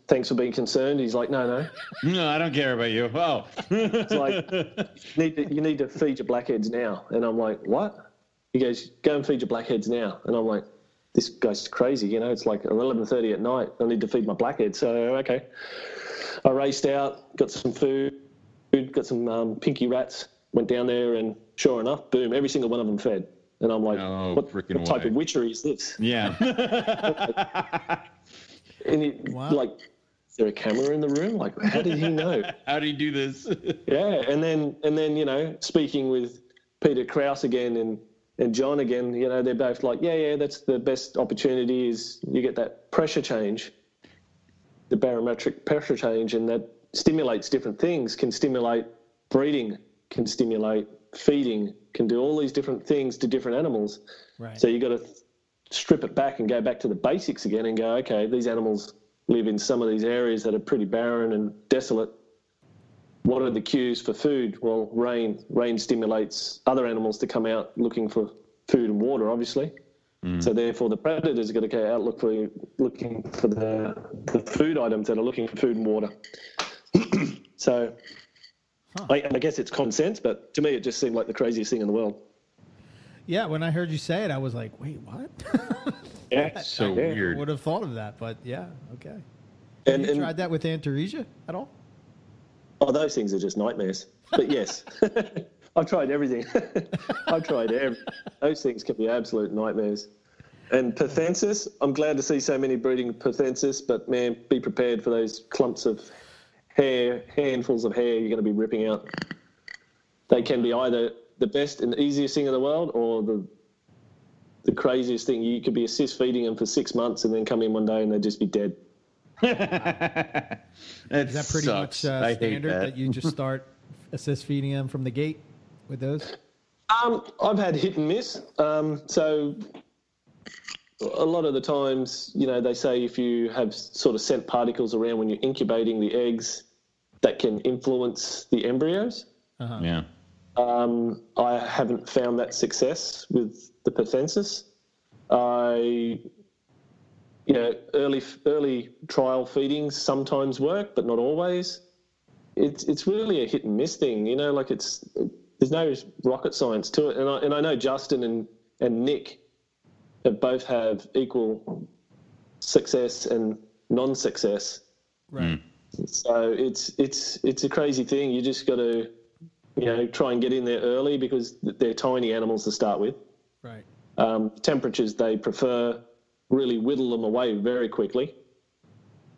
Thanks for being concerned. He's like, no. No, I don't care about you. Oh. It's like, you need to feed your blackheads now. And I'm like, what? He goes, go and feed your blackheads now. And I'm like, this guy's crazy. You know, it's like 11:30 at night. I need to feed my blackheads. So, okay. I raced out, got some food, got some pinky rats, went down there, and sure enough, boom, every single one of them fed. And I'm like, oh, what type of witchery is this? Yeah. And like, is there a camera in the room? Like, how did he know? How did he do this? Yeah. And then, you know, speaking with Peter Krauss again and John again, you know, they're both like, yeah, that's the best opportunity is you get that pressure change, the barometric pressure change, and that stimulates different things, can stimulate breeding, can stimulate feeding, can do all these different things to different animals. Right. So you got to strip it back and go back to the basics again and go, okay, these animals live in some of these areas that are pretty barren and desolate. What are the cues for food? Well, rain. Rain stimulates other animals to come out looking for food and water, obviously. Mm. So therefore the predators are going to go out looking for the food items that are looking for food and water. So... Huh. I guess it's common sense, but to me it just seemed like the craziest thing in the world. Yeah, when I heard you say it, I was like, wait, what? Yeah, it's so weird. I would have thought of that, but yeah, okay. Have you tried that with Antaresia at all? Oh, those things are just nightmares. But yes, I've tried everything. Those things can be absolute nightmares. And Perthensis, I'm glad to see so many breeding Perthensis, but man, be prepared for those clumps of hair, handfuls of hair you're going to be ripping out. They can be either the best and the easiest thing in the world or the craziest thing. You could be assist feeding them for 6 months and then come in one day and they'd just be dead. Is that pretty much standard that you just start assist feeding them from the gate with those? I've had hit and miss. So a lot of the times, you know, they say if you have sort of scent particles around when you're incubating the eggs, that can influence the embryos. Uh-huh. Yeah. I haven't found that success with the Perthensis. Early trial feedings sometimes work, but not always. It's really a hit and miss thing, you know. Like there's no rocket science to it. And I know Justin and Nick have both have equal success and non-success. Right. So it's a crazy thing. You just got to, you know, try and get in there early because they're tiny animals to start with. Right. Temperatures they prefer, really whittle them away very quickly.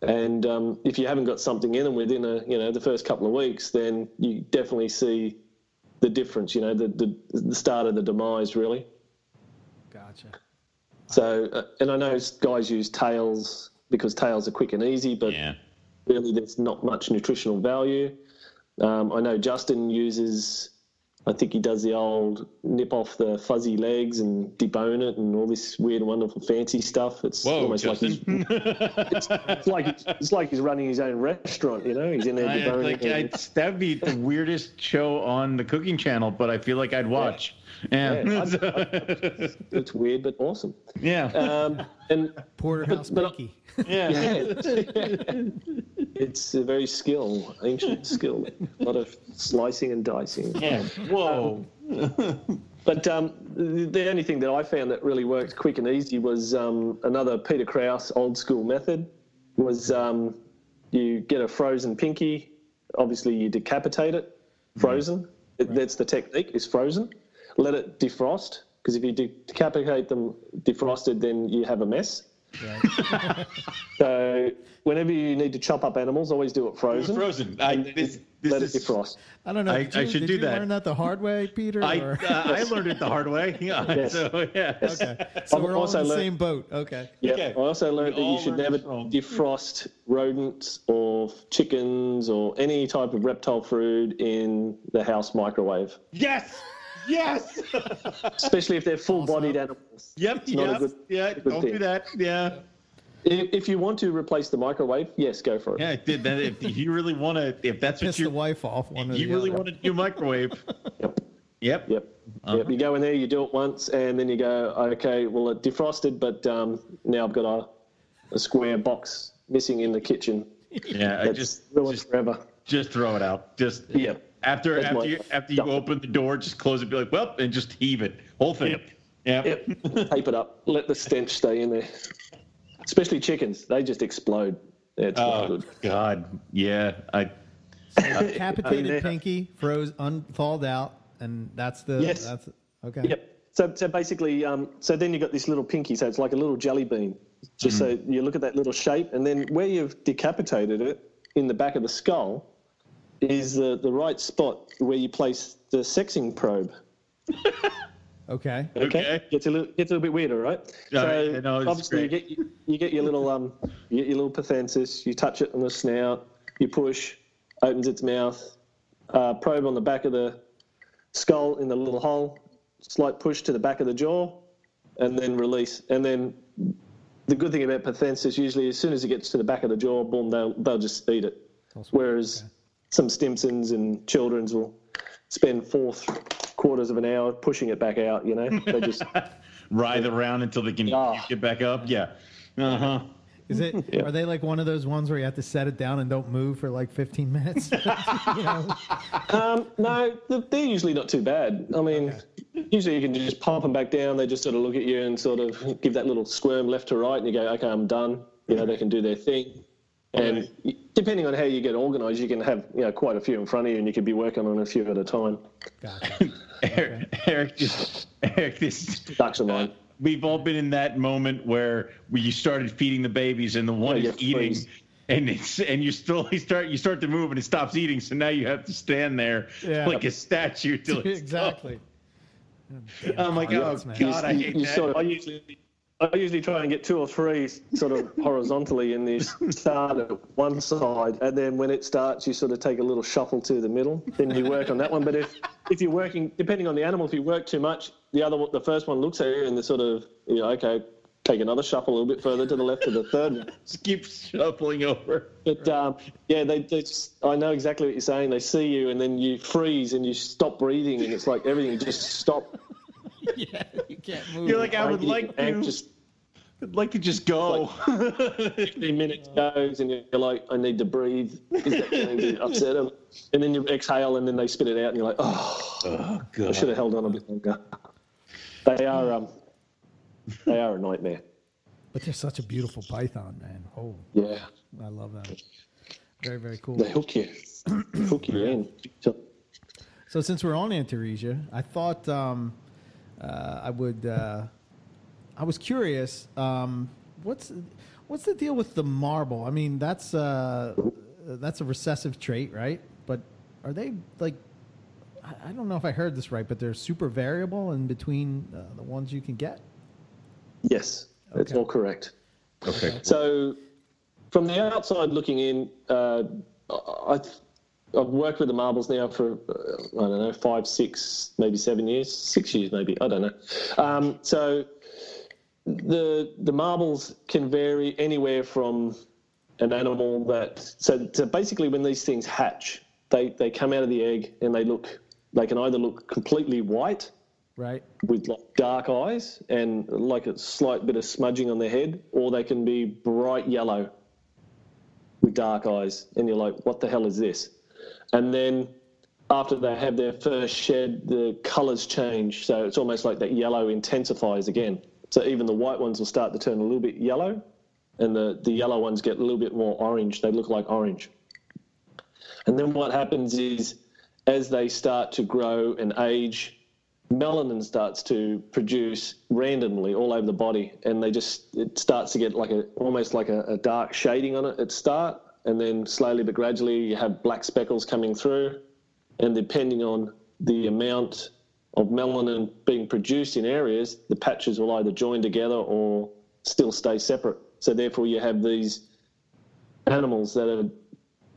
And if you haven't got something in them within the first couple of weeks, then you definitely see the difference. You know, the start of the demise, really. Gotcha. So, and I know guys use tails because tails are quick and easy, but really there's not much nutritional value. I know Justin uses, I think he does the old nip off the fuzzy legs and debone it and all this weird, wonderful, fancy stuff. It's almost Justin. It's like he's running his own restaurant, you know? He's in there deboning. That'd be the weirdest show on the cooking channel, but I feel like I'd watch. Yeah. It's weird but awesome. Yeah. And Porterhouse Mickey. It's a very ancient skill. A lot of slicing and dicing. Yeah. Whoa. But the only thing that I found that really worked quick and easy was another Peter Krauss old school method was you get a frozen pinky. Obviously, you decapitate it, frozen. Right. That's the technique, is frozen. Let it defrost, because if you decapitate them defrosted, then you have a mess. Right. So whenever you need to chop up animals, always do it frozen. Let it defrost. I don't know. Did you learn that the hard way, Peter? I learned it the hard way. Yeah. Yes. So, yeah. Yes. Okay. So we're all in the same boat. Okay. Yeah. Okay. I also learned that you should never defrost rodents or chickens or any type of reptile food in the house microwave. Yes. Yes! Especially if they're full-bodied animals. Yep. Not a good, don't do that. Yeah. If you want to replace the microwave, yes, go for it. Yeah, if you really want to, if that's what you wife off, one you really want to do microwave. Yep. Yep. You go in there, you do it once, and then you go, okay, well, it defrosted, but now I've got a square box missing in the kitchen. Yeah, ruined forever. Just throw it out. Just after you open the door, just close it. Be like, well, and just heave it, whole thing. Yep. Tape it up. Let the stench stay in there. Especially chickens, they just explode. That's wild. God, yeah. Decapitated pinky, froze, thawed out, and that's the okay. Yep. So basically, so then you got this little pinky. So it's like a little jelly bean. Just so you look at that little shape, and then where you've decapitated it in the back of the skull is the right spot where you place the sexing probe. Okay. Gets a little bit weirder, right? Obviously you get your little Pathansis. You touch it on the snout. You push, opens its mouth. Probe on the back of the skull in the little hole. Slight push to the back of the jaw, and then release. And then the good thing about Pathansis, usually as soon as it gets to the back of the jaw, boom, they'll just eat it. Awesome. Whereas some Stimpsons and Childrens will spend quarters of an hour pushing it back out, you know. They just writhe around until they can get back up. Yeah. Uh-huh. Is it are they like one of those ones where you have to set it down and don't move for like 15 minutes? You know? No, they're usually not too bad. I mean, usually you can just pump them back down. They just sort of look at you and sort of give that little squirm left to right, and you go, okay, I'm done. You know, they can do their thing. And depending on how you get organised, you can have quite a few in front of you, and you could be working on a few at a time. Gotcha. Eric, ducks of mine. We've all been in that moment where you started feeding the babies, and the one is eating, and you start to move, and it stops eating. So now you have to stand there like a statue till it's exactly. Oh, I'm like, God, I hate that. I usually try and get two or three sort of horizontally in this, start at one side, and then when it starts, you sort of take a little shuffle to the middle. Then you work on that one. But if you're working, depending on the animal, if you work too much, the first one looks at you and they sort of, take another shuffle a little bit further to the left of the third one. Just keep shuffling over. But, they just, I know exactly what you're saying. They see you and then you freeze and you stop breathing, and it's like everything just stopped. Yeah, you can't move. You're like, I'd like to just go. Like 15 minutes goes, and you're like, I need to breathe. Is that going to upset them? And then you exhale, and then they spit it out, and you're like, oh God. I should have held on a bit longer. They are a nightmare. But they're such a beautiful python, man. Oh, yeah. I love that. Very, very cool. They hook you. in. So since we're on Antaresia, I thought... I was curious. What's the deal with the marble? I mean, that's a recessive trait, right? But are they like? I don't know if I heard this right, but they're super variable in between the ones you can get. Yes, that's all correct. Okay. So, from the outside looking in, I've worked with the marbles now for, 5, 6, maybe 7 years, 6 years maybe, I don't know. So the marbles can vary anywhere from an animal so basically when these things hatch, they come out of the egg and they can either look completely white, right, with like dark eyes and like a slight bit of smudging on their head, or they can be bright yellow with dark eyes, and you're like, what the hell is this? And then after they have their first shed, the colours change. So it's almost like that yellow intensifies again. So even the white ones will start to turn a little bit yellow, and the yellow ones get a little bit more orange. They look like orange. And then what happens is as they start to grow and age, melanin starts to produce randomly all over the body, and it starts to get like almost like a dark shading on it at start. And then slowly but gradually you have black speckles coming through, and depending on the amount of melanin being produced in areas, the patches will either join together or still stay separate. So therefore you have these animals that are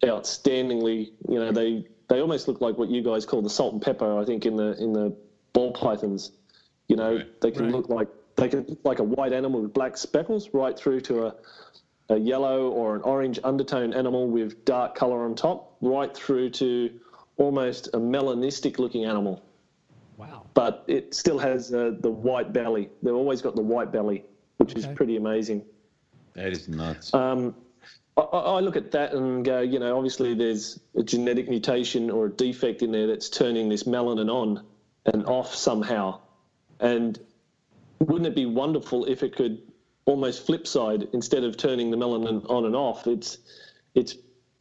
outstandingly, they almost look like what you guys call the salt and pepper, I think, in the ball pythons. They can look like They could, like a white animal with black speckles, right through to a yellow or an orange undertone animal with dark colour on top, right through to almost a melanistic-looking animal. Wow. But it still has the white belly. They've always got the white belly, which is pretty amazing. That is nuts. I look at that and go, you know, obviously there's a genetic mutation or a defect in there that's turning this melanin on and off somehow. And wouldn't it be wonderful if it could almost flip side, instead of turning the melanin on and off, it's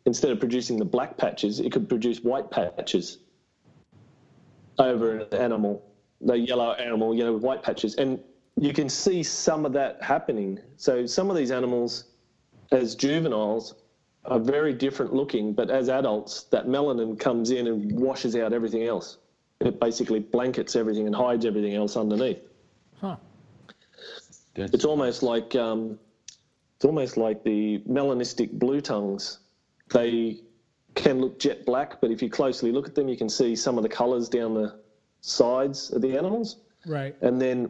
instead of producing the black patches, it could produce white patches over an animal, the yellow animal, you know, with white patches. And you can see some of that happening. So some of these animals as juveniles are very different looking, but as adults, that melanin comes in and washes out everything else. It basically blankets everything and hides everything else underneath. Huh. It's almost like the melanistic blue tongues. They can look jet black, but if you closely look at them, you can see some of the colours down the sides of the animals. Right. And then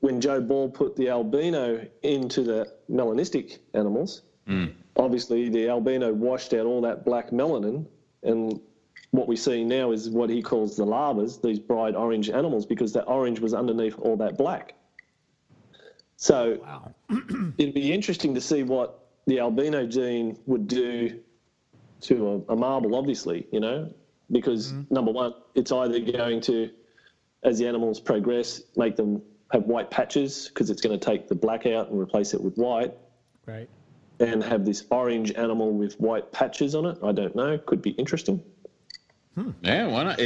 when Joe Ball put the albino into the melanistic animals, obviously the albino washed out all that black melanin, and what we see now is what he calls the larvas, these bright orange animals, because that orange was underneath all that black. So it'd be interesting to see what the albino gene would do to a marble, obviously, you know, because number one, it's either going to, as the animals progress, make them have white patches because it's going to take the black out and replace it with white. Right. And have this orange animal with white patches on it. I don't know. Could be interesting. Yeah, why not?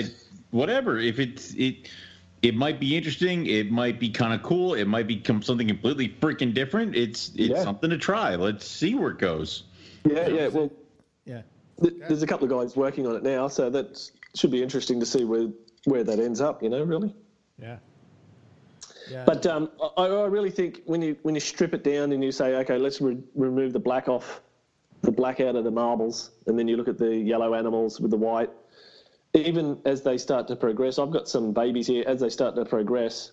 Whatever. If it might be interesting. It might be kind of cool. It might become something completely freaking different. It's something to try. Let's see where it goes. Yeah. Well, yeah. There's a couple of guys working on it now, so that should be interesting to see where that ends up. You know, really. Yeah. But I really think when you strip it down and you say, okay, let's remove the black off, the black out of the marbles, and then you look at the yellow animals with the white. Even as they start to progress, I've got some babies here, as they start to progress,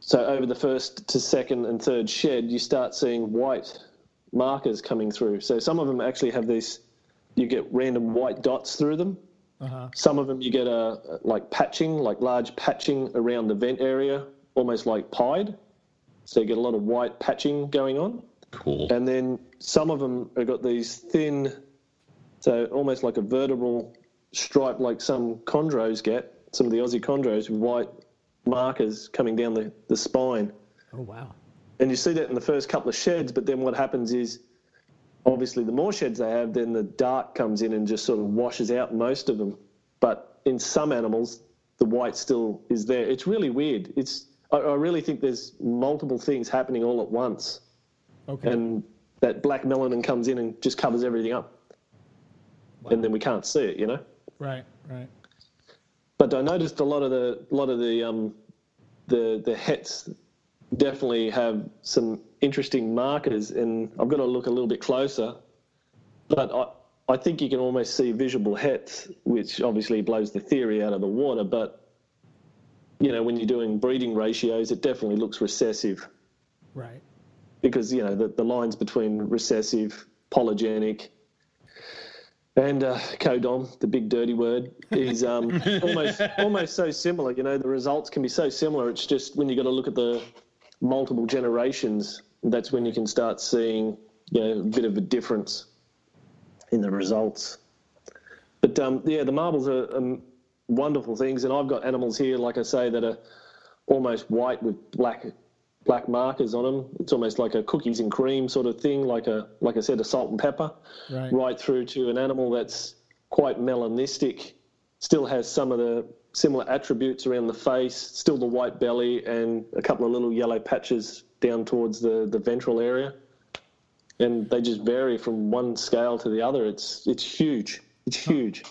so over the first to second and third shed, you start seeing white markers coming through. So some of them actually have this, you get random white dots through them. Some of them you get like patching, like large patching around the vent area, almost like pied. So you get a lot of white patching going on. Cool. And then some of them have got these thin, so almost like a vertebral stripe, like some chondros get, some of the Aussie chondros with white markers coming down the spine. Oh, wow. And you see that in the first couple of sheds, but then what happens is, obviously the more sheds they have, then the dark comes in and just sort of washes out most of them. But in some animals, the white still is there. It's really weird. I really think there's multiple things happening all at once. Okay. And that black melanin comes in and just covers everything up. Wow. And then we can't see it, you know. Right. But I noticed a lot of the hets definitely have some interesting markers, and I've got to look a little bit closer. But I think you can almost see visual hets, which obviously blows the theory out of the water. But you know, when you're doing breeding ratios, it definitely looks recessive, right? Because you know the lines between recessive, polygenic, and codom, the big dirty word, is almost so similar. You know, the results can be so similar. It's just when you got to look at the multiple generations, that's when you can start seeing, you know, a bit of a difference in the results. But, the marbles are wonderful things. And I've got animals here, like I say, that are almost white with black markers on them. It's almost like a cookies and cream sort of thing, like I said, a salt and pepper, right through to an animal that's quite melanistic, still has some of the similar attributes around the face, still the white belly and a couple of little yellow patches down towards the ventral area. And they just vary from one scale to the other. It's huge. It's huge.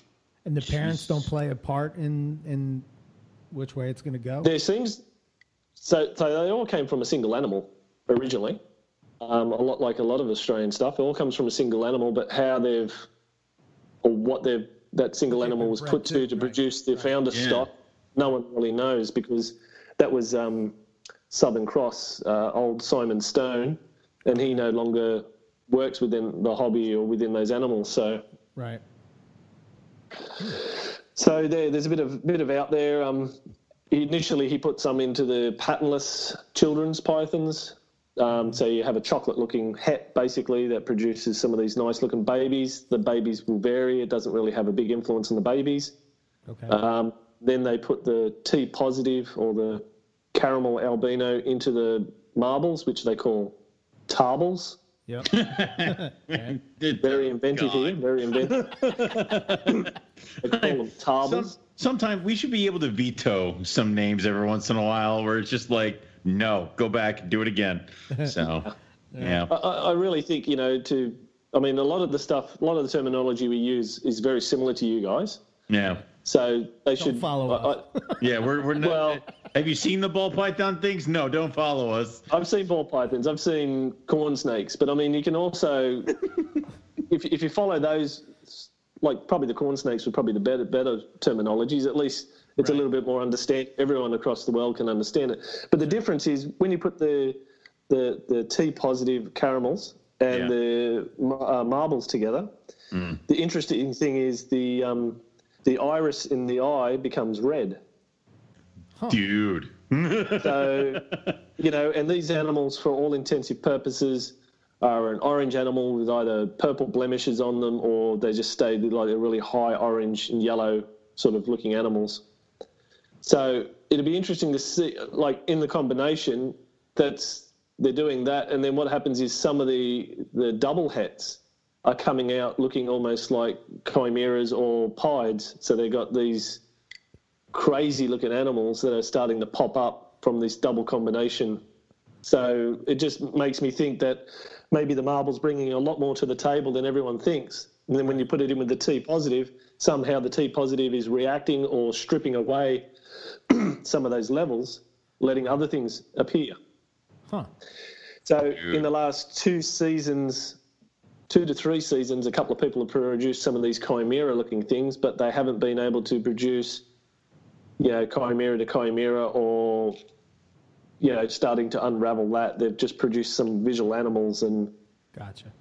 And the parents don't play a part in which way it's going to go? So they all came from a single animal originally, a lot like a lot of Australian stuff. It all comes from a single animal, but how they've or what they've that single animal was put to produce the founder stock, no one really knows, because that was Southern Cross, old Simon Stone, and he no longer works within the hobby or within those animals. So right. So there's a bit of out there. Initially, he put some into the patternless children's pythons. So you have a chocolate-looking het, basically, that produces some of these nice-looking babies. The babies will vary. It doesn't really have a big influence on the babies. Okay. Then they put the T-positive or the caramel albino into the marbles, which they call tarbles. Yep. Very inventive God. Here. Very inventive. They call them tarbles. Sometimes we should be able to veto some names every once in a while, where it's just like, no, go back and do it again. So, yeah. I really think, a lot of the stuff, a lot of the terminology we use is very similar to you guys. Yeah. So they should follow up. Yeah, we're not. Well, have you seen the ball python things? No, don't follow us. I've seen ball pythons. I've seen corn snakes. But, you can also, if you follow those, like probably the corn snakes were probably the better terminologies, at least. It's right. A little bit more understand. Everyone across the world can understand it. But the difference is when you put the T-positive caramels and the marbles together, the interesting thing is the iris in the eye becomes red. Huh. Dude. So, and these animals, for all intensive purposes, are an orange animal with either purple blemishes on them or they just stay like a really high orange and yellow sort of looking animals. So it'll be interesting to see, like in the combination, they're doing that, and then what happens is some of the double hets are coming out looking almost like chimeras or pieds. So they've got these crazy-looking animals that are starting to pop up from this double combination. So it just makes me think that maybe the marble's bringing a lot more to the table than everyone thinks. And then when you put it in with the T-positive, somehow the T-positive is reacting or stripping away some of those levels, letting other things appear. Huh. So in the last two to three seasons, a couple of people have produced some of these chimera-looking things, but they haven't been able to produce, chimera to chimera or, starting to unravel that. They've just produced some visual animals and... Gotcha.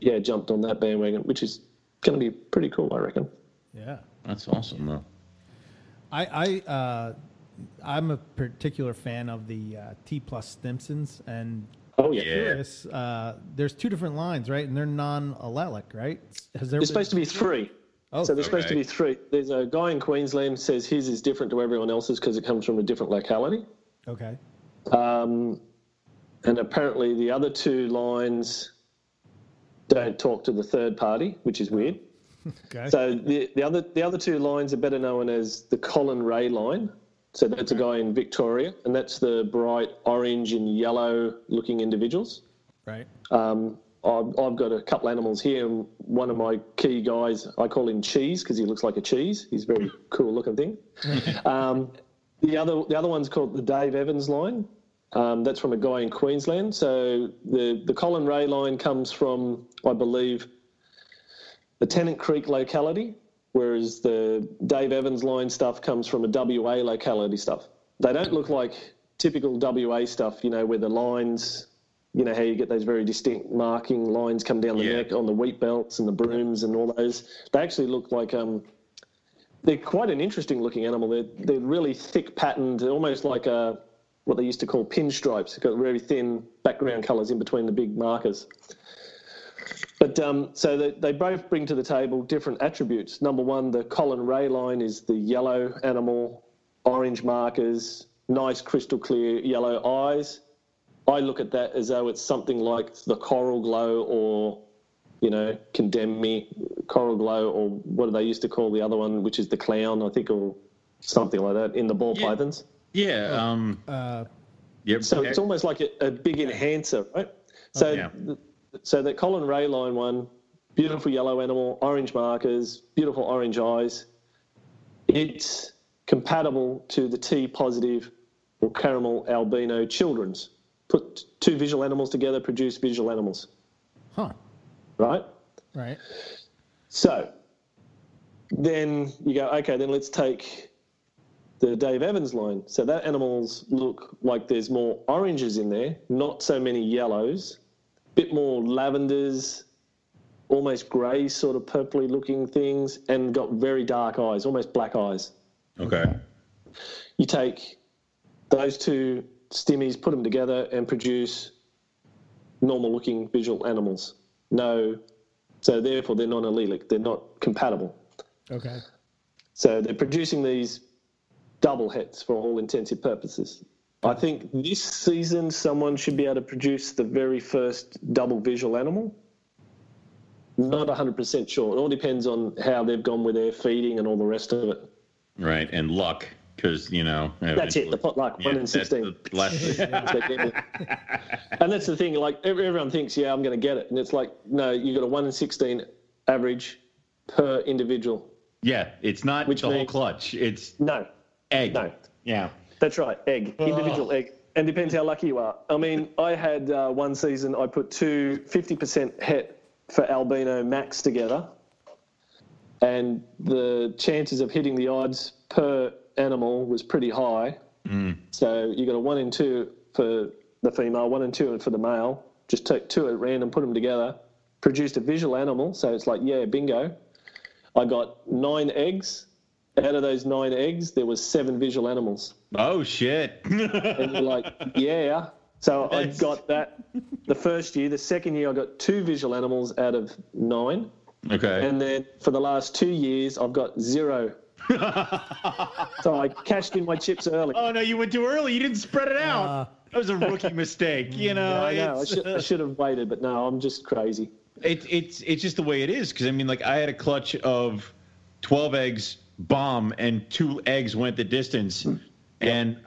Yeah, jumped on that bandwagon, which is going to be pretty cool, I reckon. Yeah. That's awesome, though. I'm a particular fan of the T-plus Stimsons, and curious, there's two different lines, right? And they're non-allelic, right? There's supposed to be three. Oh, so there's supposed to be three. There's a guy in Queensland who says his is different to everyone else's because it comes from a different locality. Okay. And apparently the other two lines... don't talk to the third party, which is weird. Okay. So the other two lines are better known as the Colin Ray line. So that's a guy in Victoria, and that's the bright orange and yellow-looking individuals. Right. I've got a couple animals here, and one of my key guys, I call him Cheese because he looks like a cheese. He's a very cool-looking thing. The other one's called the Dave Evans line. That's from a guy in Queensland. So the Colin Ray line comes from, I believe, the Tennant Creek locality, whereas the Dave Evans line stuff comes from a WA locality stuff. They don't look like typical WA stuff, where the lines, how you get those very distinct marking lines come down the neck on the wheat belts and the brooms and all those. They actually look like... they're quite an interesting-looking animal. They're really thick patterned, almost like a... what they used to call pinstripes. They've got very thin background colours in between the big markers. But so they both bring to the table different attributes. Number one, the Colin Ray line is the yellow animal, orange markers, nice crystal clear yellow eyes. I look at that as though it's something like the coral glow or, condemn me, coral glow, or what do they used to call the other one, which is the clown, I think, or something like that in the ball pythons. Yeah. So it's almost like a big enhancer, right? So, so the Colin Ray line one, beautiful yellow animal, orange markers, beautiful orange eyes. It's compatible to the T-positive or caramel albino children's. Put two visual animals together, produce visual animals. Huh. Right? Right. So then you go, okay, then let's take the Dave Evans line. So that animals look like there's more oranges in there, not so many yellows, a bit more lavenders, almost grey sort of purpley looking things, and got very dark eyes, almost black eyes. Okay. You take those two stimmies, put them together and produce normal looking visual animals. No, so therefore they're non-allelic, they're not compatible. Okay. So they're producing these double heads for all intensive purposes. I think this season someone should be able to produce the very first double visual animal. Not 100% sure. It all depends on how they've gone with their feeding and all the rest of it. Right, and luck, because, you know... That's it, the pot luck, yeah, 1 in 16. And that's the thing, like, everyone thinks, yeah, I'm going to get it. And it's like, no, you've got a 1 in 16 average per individual. Yeah, it's not the whole clutch. It's... No. Egg. No. Yeah. That's right, egg, individual egg. And depends how lucky you are. I mean, I had one season, I put two 50% het for albino max together, and the chances of hitting the odds per animal was pretty high. Mm. So you got a 1 in 2 for the female, 1 in 2 for the male. Just took two at random, put them together, produced a visual animal. So it's like, yeah, bingo. I got 9 eggs. Out of those 9 eggs, there was 7 visual animals. Oh, shit. And you're like, yeah. So I got that the first year. The second year I got 2 visual animals out of 9. Okay. And then for the last 2 years I've got 0. So I cashed in my chips early. Oh, no, you went too early. You didn't spread it out. That was a rookie mistake. You know, yeah, I should have waited, but no, I'm just crazy. It's just the way it is, because, I mean, like, I had a clutch of 12 eggs bomb and 2 eggs went the distance. Yep. And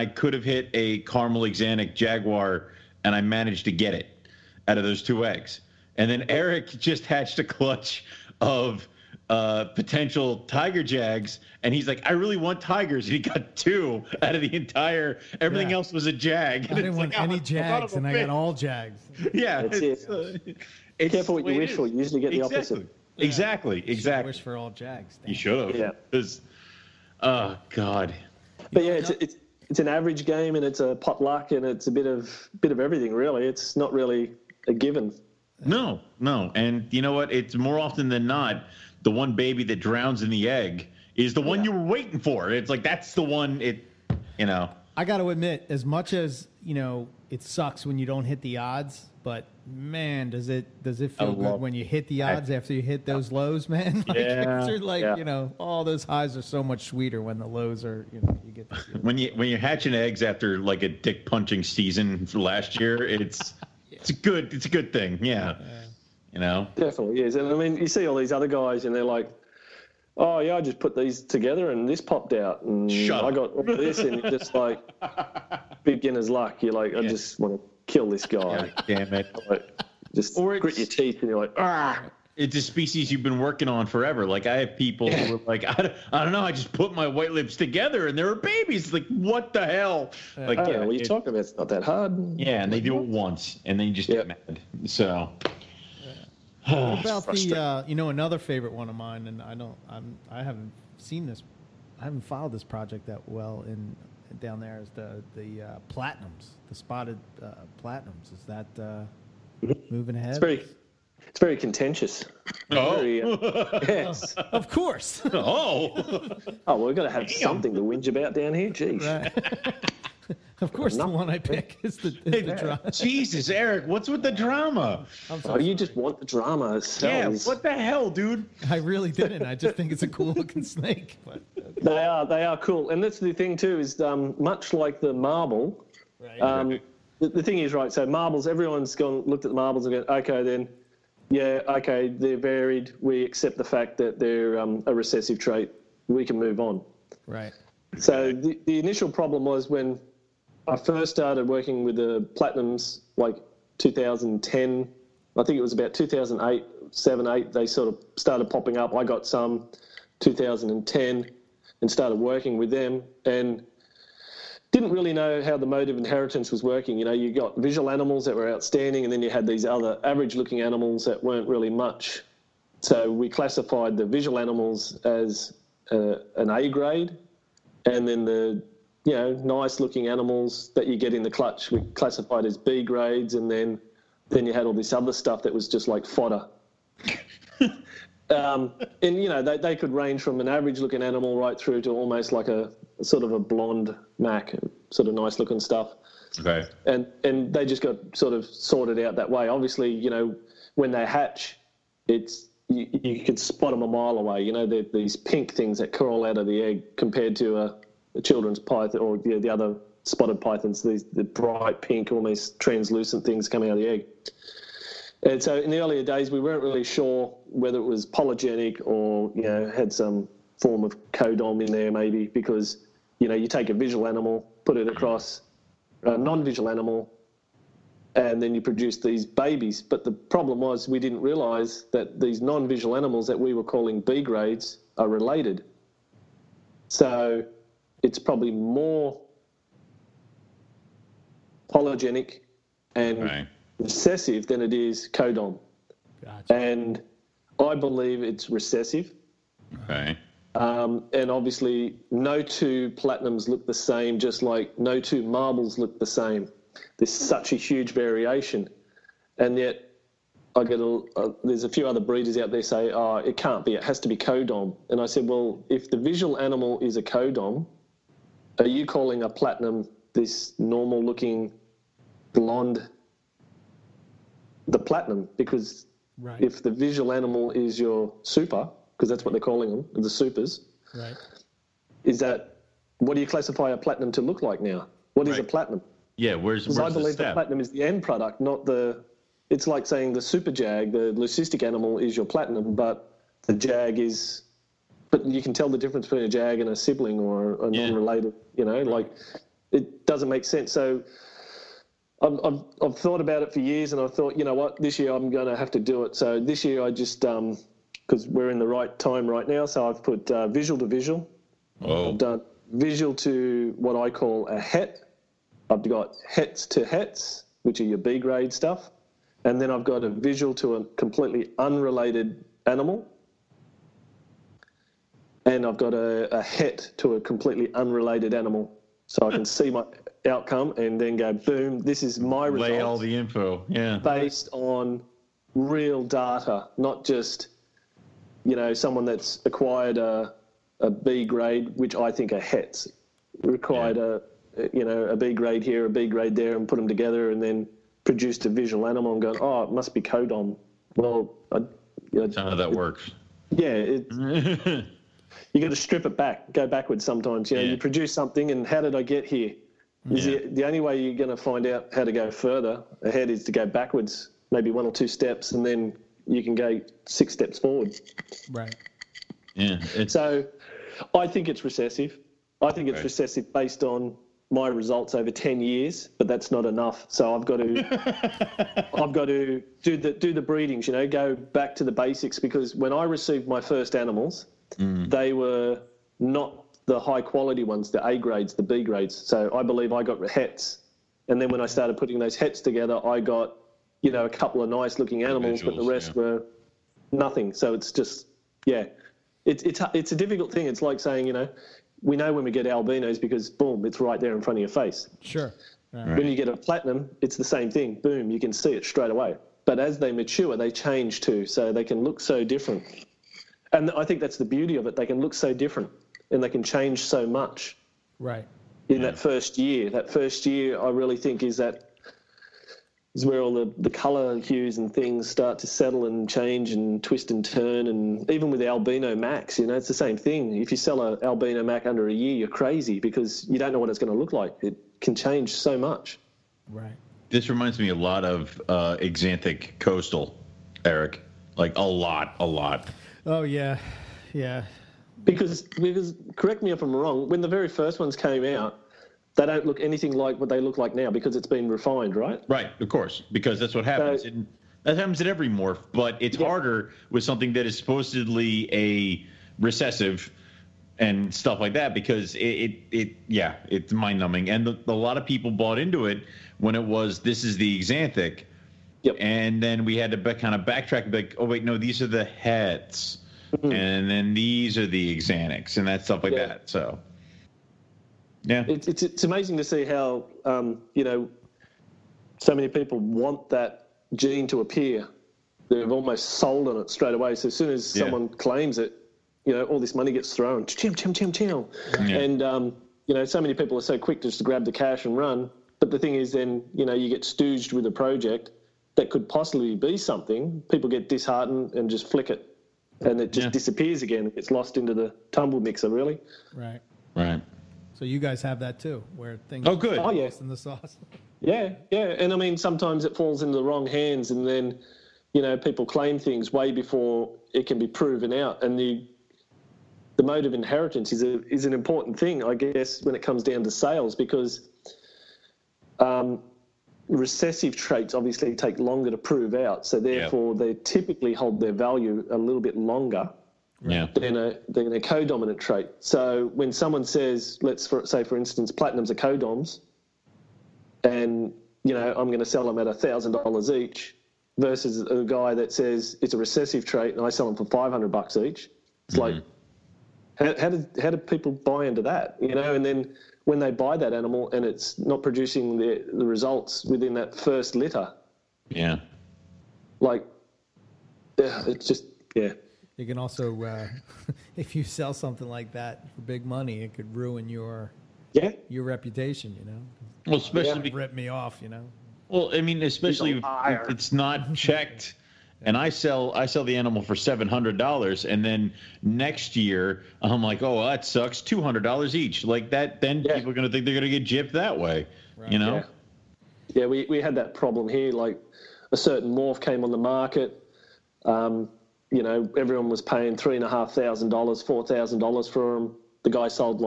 I could have hit a caramel exanic jaguar, and I managed to get it out of those 2 eggs. And then Eric just hatched a clutch of potential tiger jags, and he's like, I really want tigers. And he got 2 out of the entire. Everything else was a jag. I didn't want any jags, and I got all jags. Yeah, that's it. Careful what you wish for. You usually get the opposite. Yeah. Exactly. Wish for all jags. You should have. Yeah. Oh God. But yeah, it's an average game, and it's a pot luck, and it's a bit of everything, really. It's not really a given. No. And you know what? It's more often than not the one baby that drowns in the egg is the one you were waiting for. It's like, that's the one. I got to admit, as much as it sucks when you don't hit the odds, but man, does it feel good when you hit the odds after you hit those lows, man? All those highs are so much sweeter when the lows are, you get when you're hatching eggs after like a dick punching season for last year, it's it's a good thing, yeah. You know, definitely is. And I mean, you see all these other guys, and they're like, oh yeah, I just put these together and this popped out, and I got all this, and it's just like beginner's luck. You're like, I just want to kill this guy. Yeah, damn it. Like, just grit your teeth, and you're like, ah. It's a species you've been working on forever. Like, I have people who are like, I don't know, I just put my white lips together and there are babies. It's like, what the hell? Like, what are you talking about? It's not that hard. Yeah, and they do it once, and then you just get mad. So... What about the another favorite one of mine, and I haven't followed this project that well in down there, is the platinums, the spotted platinums. Is that moving ahead? It's very contentious. Oh, yes, of course. Well, we've got to have something to whinge about down here. Jeez. Right. Of course, the one I pick is the drama. Jesus, Eric, what's with the drama? You just want the drama itself. Yeah, what the hell, dude? I really didn't. I just think it's a cool-looking snake. But, okay. They are cool. And that's the thing, too, is much like the marble, right. The thing is, right, so marbles, everyone's gone, looked at the marbles and gone, okay, they're varied. We accept the fact that they're a recessive trait. We can move on. Right. So the initial problem was when I first started working with the platinums, like 2010, I think it was about 2008, 7, 8, they sort of started popping up. I got some 2010 and started working with them, and didn't really know how the mode of inheritance was working. You know, you got visual animals that were outstanding, and then you had these other average-looking animals that weren't really much. So we classified the visual animals as an A grade, And then the, you know, nice looking animals that you get in the clutch we classified as B grades, and then you had all this other stuff that was just like fodder. And, you know, they could range from an average looking animal right through to almost like a sort of a blonde mac, sort of nice looking stuff. Okay. And they just got sort of sorted out that way. Obviously, you know, when they hatch, it's you could spot them a mile away. You know, they're these pink things that crawl out of the egg compared to a children's python or the other spotted pythons, the bright pink, almost translucent things coming out of the egg. And so in the earlier days, we weren't really sure whether it was polygenic or, you know, had some form of codom in there maybe, because, you know, you take a visual animal, put it across a non-visual animal, and then you produce these babies. But the problem was we didn't realise that these non-visual animals that we were calling B grades are related. So it's probably more polygenic and recessive than it is codom. Gotcha. And I believe it's recessive. Okay. And obviously no two platinums look the same, just like no two marbles look the same. There's such a huge variation. And yet I get there's a few other breeders out there say, oh, it can't be, it has to be codom. And I said, well, if the visual animal is a codom, are you calling a platinum this normal-looking blonde the platinum? Because if the visual animal is your super, because that's what they're calling them, the supers, is that what do you classify a platinum to look like now? What is a platinum? Yeah, where's the step? The platinum is the end product, not the... It's like saying the super jag, the leucistic animal, is your platinum, but the jag is... But you can tell the difference between a jag and a sibling or a non-related, you know, like... It doesn't make sense. So I've thought about it for years, and I thought, you know what, this year I'm going to have to do it. So this year I just, because we're in the right time right now, so I've put visual to visual. Oh. I've done visual to what I call a het. I've got hets to hets, which are your B grade stuff. And then I've got a visual to a completely unrelated animal. And I've got a het to a completely unrelated animal. So I can see my outcome and then go, boom, this is my result. Lay all the info, based on real data, not just, you know, someone that's acquired a B grade, which I think are hets, required a B grade here, a B grade there, and put them together and then produced a visual animal and going, oh, it must be codom. Well, none of that works. Yeah, it's... You got to strip it back, go backwards sometimes. You know, you produce something, and how did I get here? Is the only way you're going to find out how to go further ahead is to go backwards, maybe one or two steps, and then you can go 6 steps forward. Right. Yeah. So I think it's recessive. I think it's recessive based on my results over 10 years, but that's not enough. So I've got to do the breedings, you know, go back to the basics, because when I received my first animals, they were not the high-quality ones, the A grades, the B grades. So I believe I got hets. And then when I started putting those hets together, I got, you know, a couple of nice-looking animals, but the rest were nothing. So it's just, it's a difficult thing. It's like saying, you know, we know when we get albinos because, boom, it's right there in front of your face. Sure. Right. When you get a platinum, it's the same thing. Boom, you can see it straight away. But as they mature, they change too, so they can look so different. And I think that's the beauty of it. They can look so different and they can change so much. Right. In that first year. That first year, I really think, is where all the colour hues and things start to settle and change and twist and turn. And even with albino macs, you know, it's the same thing. If you sell an albino mac under a year, you're crazy because you don't know what it's going to look like. It can change so much. Right. This reminds me a lot of Xanthic Coastal, Eric. Like a lot. Oh, yeah. Because correct me if I'm wrong, when the very first ones came out, they don't look anything like what they look like now because it's been refined, right? Right, of course, because that's what happens. So, that happens at every morph, but it's harder with something that is supposedly a recessive and stuff like that because it's mind-numbing. And a lot of people bought into it when it was, this is the Xanthic. Yep. And then we had to kind of backtrack and be like, oh, wait, no, these are the hets. Mm-hmm. And then these are the Xanthics and that stuff like that. So Yeah, it's amazing to see how so many people want that gene to appear. They've almost sold on it straight away. So as soon as someone claims it, all this money gets thrown. And so many people are so quick just to grab the cash and run. But the thing is, then you get stooged with a project that could possibly be something. People get disheartened and just flick it, and it just disappears again. It's lost into the tumble mixer, really. Right. So you guys have that too, where things are lost in the sauce. And I mean, sometimes it falls into the wrong hands, and then people claim things way before it can be proven out. And the mode of inheritance is an important thing, I guess, when it comes down to sales, because recessive traits obviously take longer to prove out, so therefore they typically hold their value a little bit longer than a co-dominant trait. So when someone says, say for instance, platinums are co-doms, and I'm going to sell them at $1,000 each, versus a guy that says it's a recessive trait and I sell them for $500 each. It's like, how do people buy into that? And then when they buy that animal and it's not producing the results within that first litter, you can also, if you sell something like that for big money, it could ruin your reputation. Well, especially rip me off. Well, I mean, especially if it's not checked. And I sell the animal for $700, and then next year I'm like, oh, well, that sucks, $200 each. Like that, then people are going to think they're going to get gypped that way, Yeah, we had that problem here. Like a certain morph came on the market. Everyone was paying $3,500, $4,000 for them. The guy sold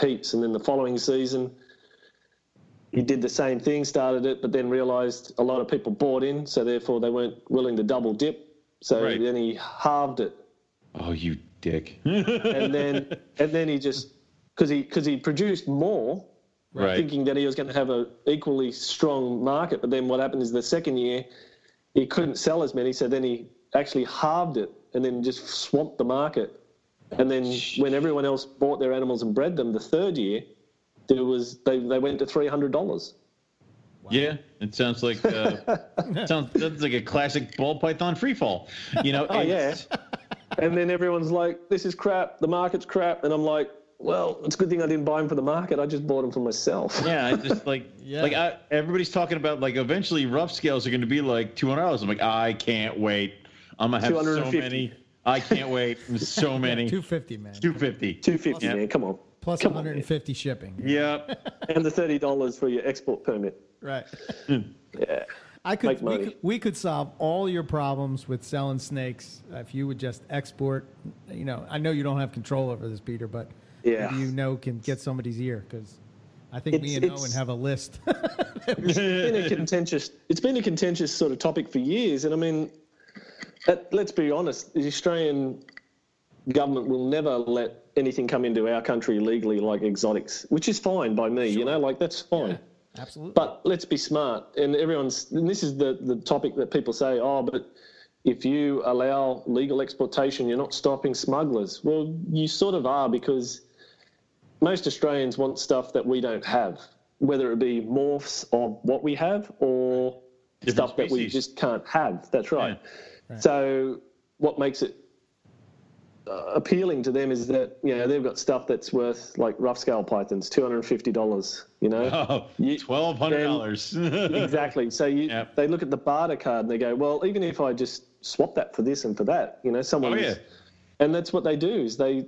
heaps, and then the following season he did the same thing, started it, but then realised a lot of people bought in, so therefore they weren't willing to double dip. So then he halved it. Oh, you dick! and then he just because he produced more, thinking that he was going to have an equally strong market. But then what happened is the second year he couldn't sell as many, so then he actually halved it and then just swamped the market. And then when everyone else bought their animals and bred them, the third year, they went to $300. Wow. Yeah, it sounds like sounds like a classic ball python free fall. And then everyone's like, "This is crap. The market's crap." And I'm like, "Well, it's a good thing I didn't buy them for the market. I just bought them for myself." Yeah, I just everybody's talking about eventually rough scales are going to be like $200. I'm like, I can't wait. I'm gonna have so many. I can't wait. So many. 250, man. 250. 250, man. Come on. Plus Come 150 on, shipping. Yep. And the $30 for your export permit. Right. Yeah. We could solve all your problems with selling snakes if you would just export. I know you don't have control over this, Peter, but maybe can get somebody's ear, because I think me and Owen have a list. It's been a contentious sort of topic for years, and I mean, let's be honest, the Australian government will never let anything come into our country legally, like exotics, which is fine by me, that's fine. Yeah, absolutely. But let's be smart. And this is the topic that people say, oh, but if you allow legal exportation, you're not stopping smugglers. Well, you sort of are, because most Australians want stuff that we don't have, whether it be morphs of what we have or stuff that we just can't have. That's right. Yeah. Right. So what makes it appealing to them is that they've got stuff that's worth, like rough scale pythons, $250. $1,200. Exactly. So they look at the barter card and they go, well, even if I just swap that for this and for that, and that's what they do, is they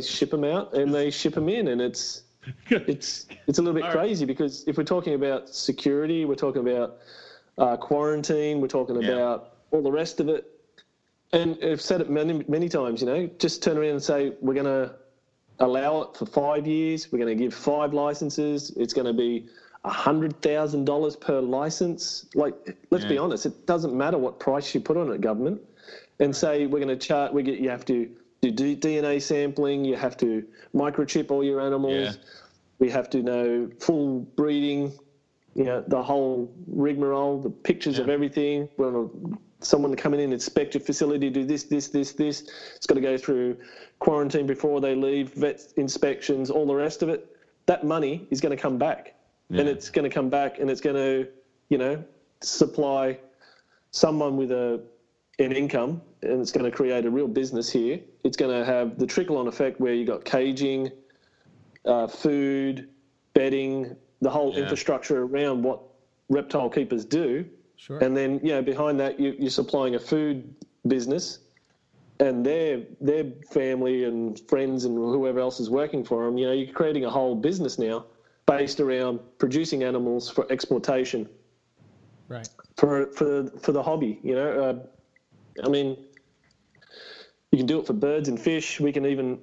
ship them out and they ship them in, and it's a little bit crazy, because if we're talking about security, we're talking about quarantine, we're talking about all the rest of it. And I've said it many, many times, just turn around and say, we're going to allow it for 5 years. We're going to give 5 licenses. It's going to be $100,000 per license. Let's be honest, it doesn't matter what price you put on it, government. And say, we're going to chart, you have to do DNA sampling. You have to microchip all your animals. Yeah. We have to know full breeding, the whole rigmarole, the pictures of everything. We're on someone coming in, inspect your facility, do this. It's got to go through quarantine before they leave, vet inspections, all the rest of it. that money is going to come back. Yeah. And it's going to come back and it's going to, you know, supply someone with an income, and it's going to create a real business here. It's going to have the trickle-on effect where you've got caging, food, bedding, the whole infrastructure around what reptile keepers do. Sure. And then, you know, behind that, you're supplying a food business, and their family and friends and whoever else is working for them, you know, you're creating a whole business now based around producing animals for exportation. Right. For the hobby, you know. I mean, you can do it for birds and fish. We can even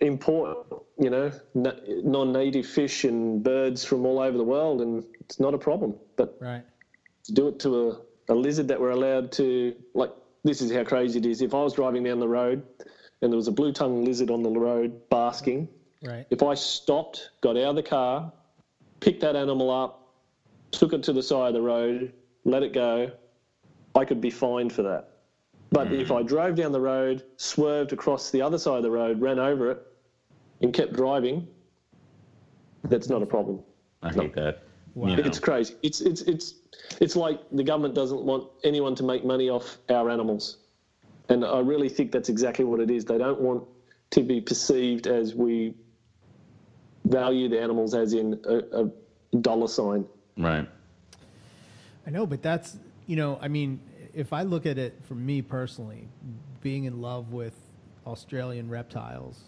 import, you know, non-native fish and birds from all over the world, and it's not a problem. But to do it to a lizard that we're allowed to, like, this is how crazy it is. If I was driving down the road and there was a blue-tongued lizard on the road basking, if I stopped, got out of the car, picked that animal up, took it to the side of the road, let it go, I could be fined for that. But if I drove down the road, swerved across the other side of the road, ran over it, and kept driving, that's not a problem. I hate that. Wow. It's crazy. It's like the government doesn't want anyone to make money off our animals. And I really think that's exactly what it is. They don't want to be perceived as we value the animals as in a dollar sign. Right. I know, but that's, you know, I mean, if I look at it for me personally, being in love with Australian reptiles,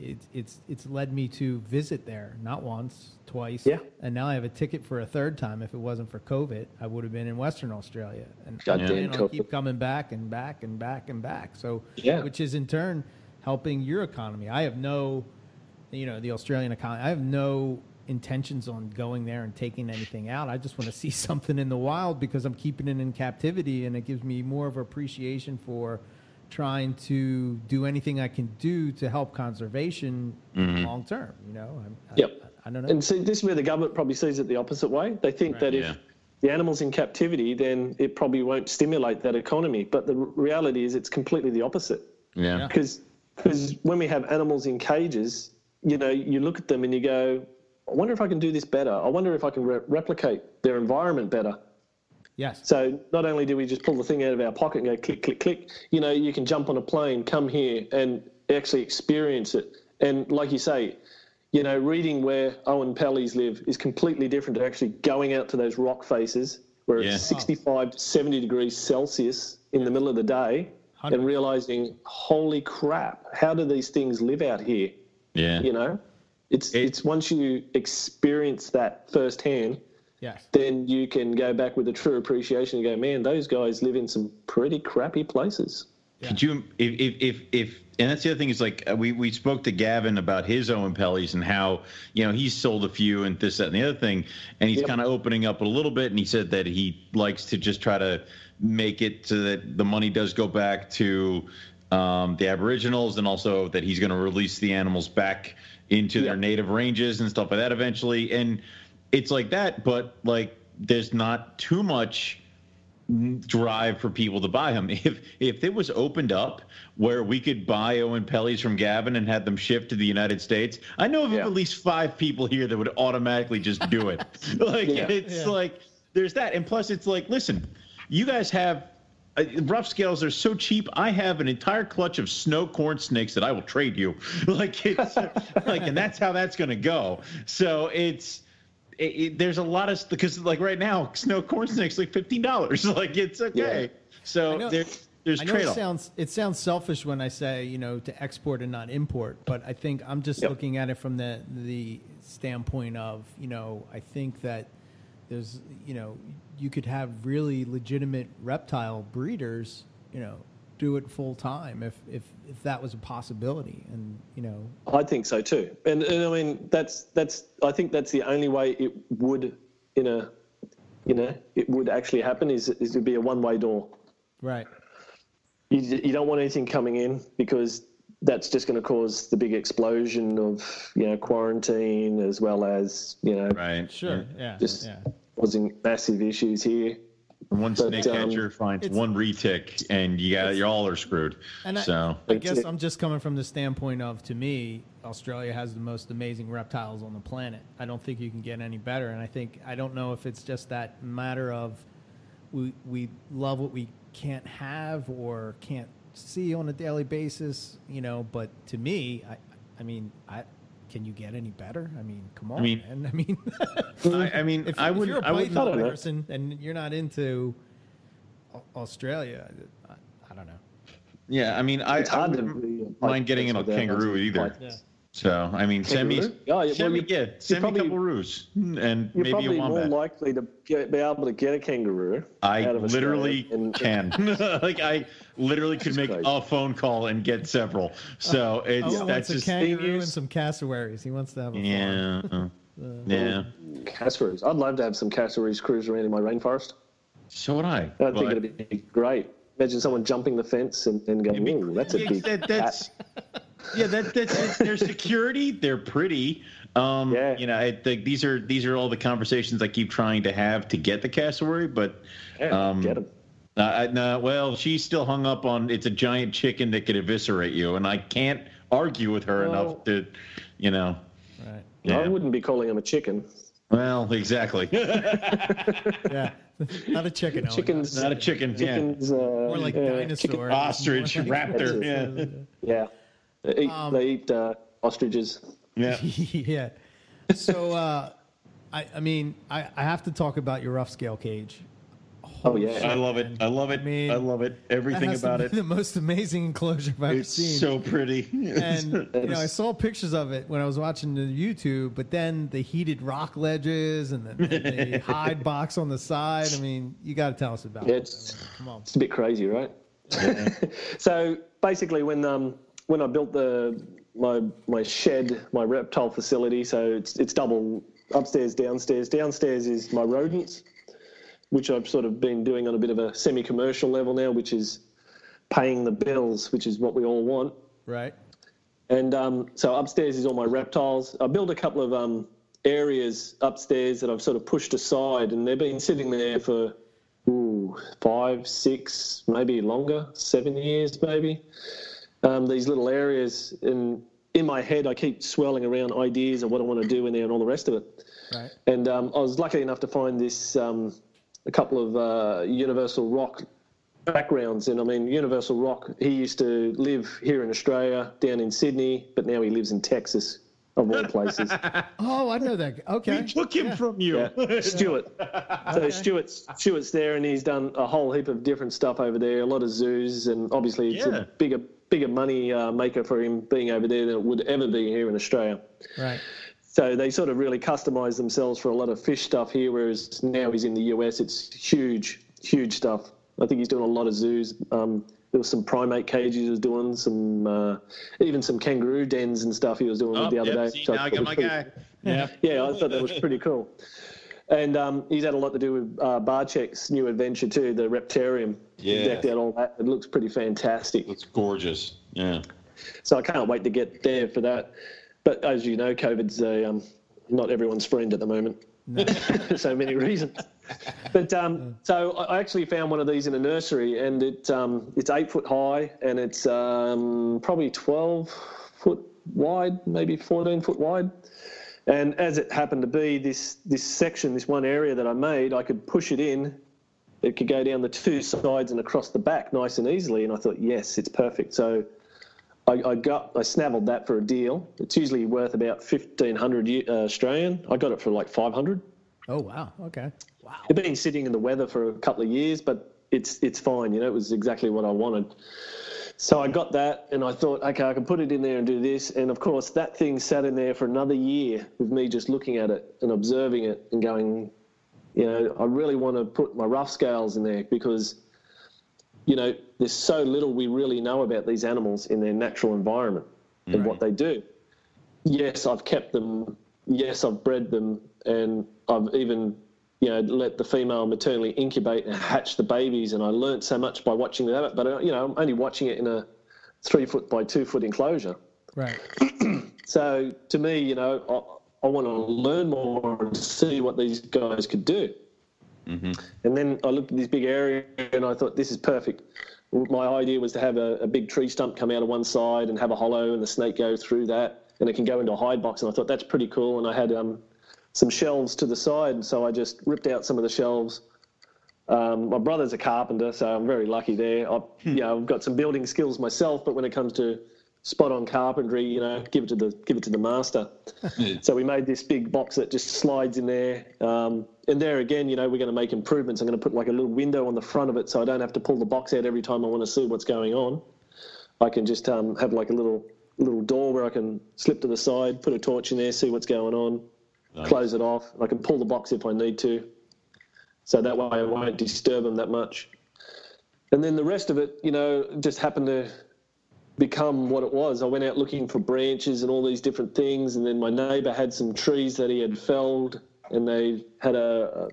it's led me to visit there, not once, twice. Yeah. And now I have a ticket for a third time. If it wasn't for COVID, I would have been in Western Australia. And I keep coming back and back and back and back. So, which is in turn helping your economy. I have no, you know, the Australian economy, I have no intentions on going there and taking anything out. I just want to see something in the wild because I'm keeping it in captivity, and it gives me more of appreciation for trying to do anything I can do to help conservation long term, you know. I don't know. And see, this is where the government probably sees it the opposite way. They think that if the animal's in captivity, then it probably won't stimulate that economy. But the reality is it's completely the opposite. Yeah. Because when we have animals in cages, you know, you look at them and you go, I wonder if I can do this better. I wonder if I can replicate their environment better. Yes. So not only do we just pull the thing out of our pocket and go click, click, click, you know, you can jump on a plane, come here and actually experience it. And like you say, you know, reading where Oenpellis live is completely different to actually going out to those rock faces where it's 65 to 70 degrees Celsius in the middle of the day 100. And realizing, holy crap, how do these things live out here? Yeah. You know? It's once you experience that firsthand, then you can go back with a true appreciation and go, man, those guys live in some pretty crappy places. Yeah. Could you, if and that's the other thing is like we spoke to Gavin about his Oenpellis and how, you know, he's sold a few and this, that, and the other thing, and he's kind of opening up a little bit, and he said that he likes to just try to make it so that the money does go back to the Aboriginals, and also that he's going to release the animals back into their native ranges and stuff like that eventually. And it's like that, but like there's not too much drive for people to buy them. If it was opened up where we could buy Oenpellis from Gavin and had them shipped to the United States, I know of at least 5 people here that would automatically just do it. Like there's that. And plus it's like, listen, you guys have rough scales are so cheap. I have an entire clutch of snow corn snakes that I will trade you. Like it's like, and that's how that's going to go. So it's there's a lot of, because like right now snow corn snakes like $15. Like it's okay. Yeah. So there's trade-off. It sounds selfish when I say, you know, to export and not import, but I think I'm just looking at it from the standpoint of, you know, I think that there's, you know, you could have really legitimate reptile breeders, you know, do it full time if that was a possibility. And, you know, I think so too. And I mean, that's, I think that's the only way it would, in a, you know, it would actually happen is to be a one-way door. Right. You don't want anything coming in because that's just going to cause the big explosion of, you know, quarantine as well as, you know, right. Sure. Yeah. Just causing massive issues here. One snake catcher finds one retic, and you all are screwed. And I guess I'm just coming from the standpoint of, to me, Australia has the most amazing reptiles on the planet. I don't think you can get any better. And I don't know if it's just that matter of we love what we can't have or can't see on a daily basis, But to me, I mean, can you get any better? I mean, come on, man. If you're a Python person and you're not into Australia, I don't know. Yeah, I mean, I wouldn't mind getting in a kangaroo either. Yeah. So, I mean, send me a couple roos and maybe a wombat. You're probably more likely to be able to get a kangaroo. I literally can. I literally could make a phone call and get several. So it's that's just kangaroo and some cassowaries. He wants to have a farm. Yeah. Cassowaries. I'd love to have some cassowaries cruise around in my rainforest. So would I. I think it'd be great. Imagine someone jumping the fence and going, that's a big cat. Yeah, that's their security. They're pretty. These are all the conversations I keep trying to have to get the cassowary, but get them. She's still hung up on it's a giant chicken that could eviscerate you, and I can't argue with her enough to, Right. Yeah. I wouldn't be calling him a chicken. Well, exactly. Yeah. Not a chicken. Chickens. Not a chicken. Chickens, yeah. More like dinosaur. Chicken, ostrich, like raptor. Yeah. They eat ostriches. Yeah. Yeah. So, I have to talk about your rough scale cage. Holy shit, I love it. I love it. I love it. Everything about it. It's the most amazing enclosure I've ever seen. It's so pretty. And, I saw pictures of it when I was watching the YouTube, but then the heated rock ledges and the hide box on the side. I mean, you got to tell us about it. Come on. It's a bit crazy, right? Yeah. So, basically, when I built my shed, my reptile facility, so it's double upstairs, downstairs. Downstairs is my rodents, which I've sort of been doing on a bit of a semi-commercial level now, which is paying the bills, which is what we all want. Right. And so upstairs is all my reptiles. I built a couple of areas upstairs that I've sort of pushed aside, and they've been sitting there for 5, 6, maybe longer, 7 years maybe. These little areas, and in my head I keep swirling around ideas of what I want to do in there and all the rest of it. Right. And I was lucky enough to find this a couple of Universal Rock backgrounds. And, I mean, Universal Rock, he used to live here in Australia, down in Sydney, but now he lives in Texas, of all places. Oh, I know that. Okay. We took him from you. Yeah. Stuart. So Stuart's there, and he's done a whole heap of different stuff over there, a lot of zoos, and obviously it's a bigger money maker for him being over there than it would ever be here in Australia. Right. So they sort of really customise themselves for a lot of fish stuff here, whereas now he's in the US, it's huge, huge stuff. I think he's doing a lot of zoos. There was some primate cages he was doing, some even some kangaroo dens and stuff he was doing the other day. So now I got my guy. Yeah. Yeah, I thought that was pretty cool. And he's had a lot to do with Barchek's new adventure too, the Reptarium. Yeah. Decked out all that. It looks pretty fantastic. It's gorgeous. Yeah. So I can't wait to get there for that. But as you know, COVID's not everyone's friend at the moment. No. So many reasons. But so I actually found one of these in a nursery, and it's 8 foot high, and it's probably 12 foot wide, maybe 14 foot wide. And as it happened to be, this section, this one area that I made, I could push it in. It could go down the two sides and across the back nice and easily. And I thought, yes, it's perfect. So I snaveled that for a deal. It's usually worth about 1,500 Australian. I got it for like 500. Oh, wow. Okay. Wow. It's been sitting in the weather for a couple of years, but it's fine. It was exactly what I wanted. So I got that, and I thought, okay, I can put it in there and do this. And, of course, that thing sat in there for another year with me just looking at it and observing it and going, I really want to put my rough scales in there because, there's so little we really know about these animals in their natural environment and what they do. Yes, I've kept them. Yes, I've bred them. And I've even, let the female maternally incubate and hatch the babies, and I learnt so much by watching that. But, I'm only watching it in a 3-foot by 2-foot enclosure. Right. So to me, I want to learn more and see what these guys could do. Mm-hmm. And then I looked at this big area and I thought, this is perfect. My idea was to have a big tree stump come out of one side and have a hollow and the snake go through that, and it can go into a hide box. And I thought, that's pretty cool. And I had some shelves to the side, so I just ripped out some of the shelves. My brother's a carpenter, so I'm very lucky there. I've got some building skills myself, but when it comes to spot-on carpentry, give it to the master. So we made this big box that just slides in there. And there again, we're going to make improvements. I'm going to put like a little window on the front of it so I don't have to pull the box out every time I want to see what's going on. I can just have like a little door where I can slip to the side, put a torch in there, see what's going on, nice. Close it off. I can pull the box if I need to. So that way I won't disturb them that much. And then the rest of it, just happened to become what it was. I went out looking for branches and all these different things, and then my neighbour had some trees that he had felled, and they had a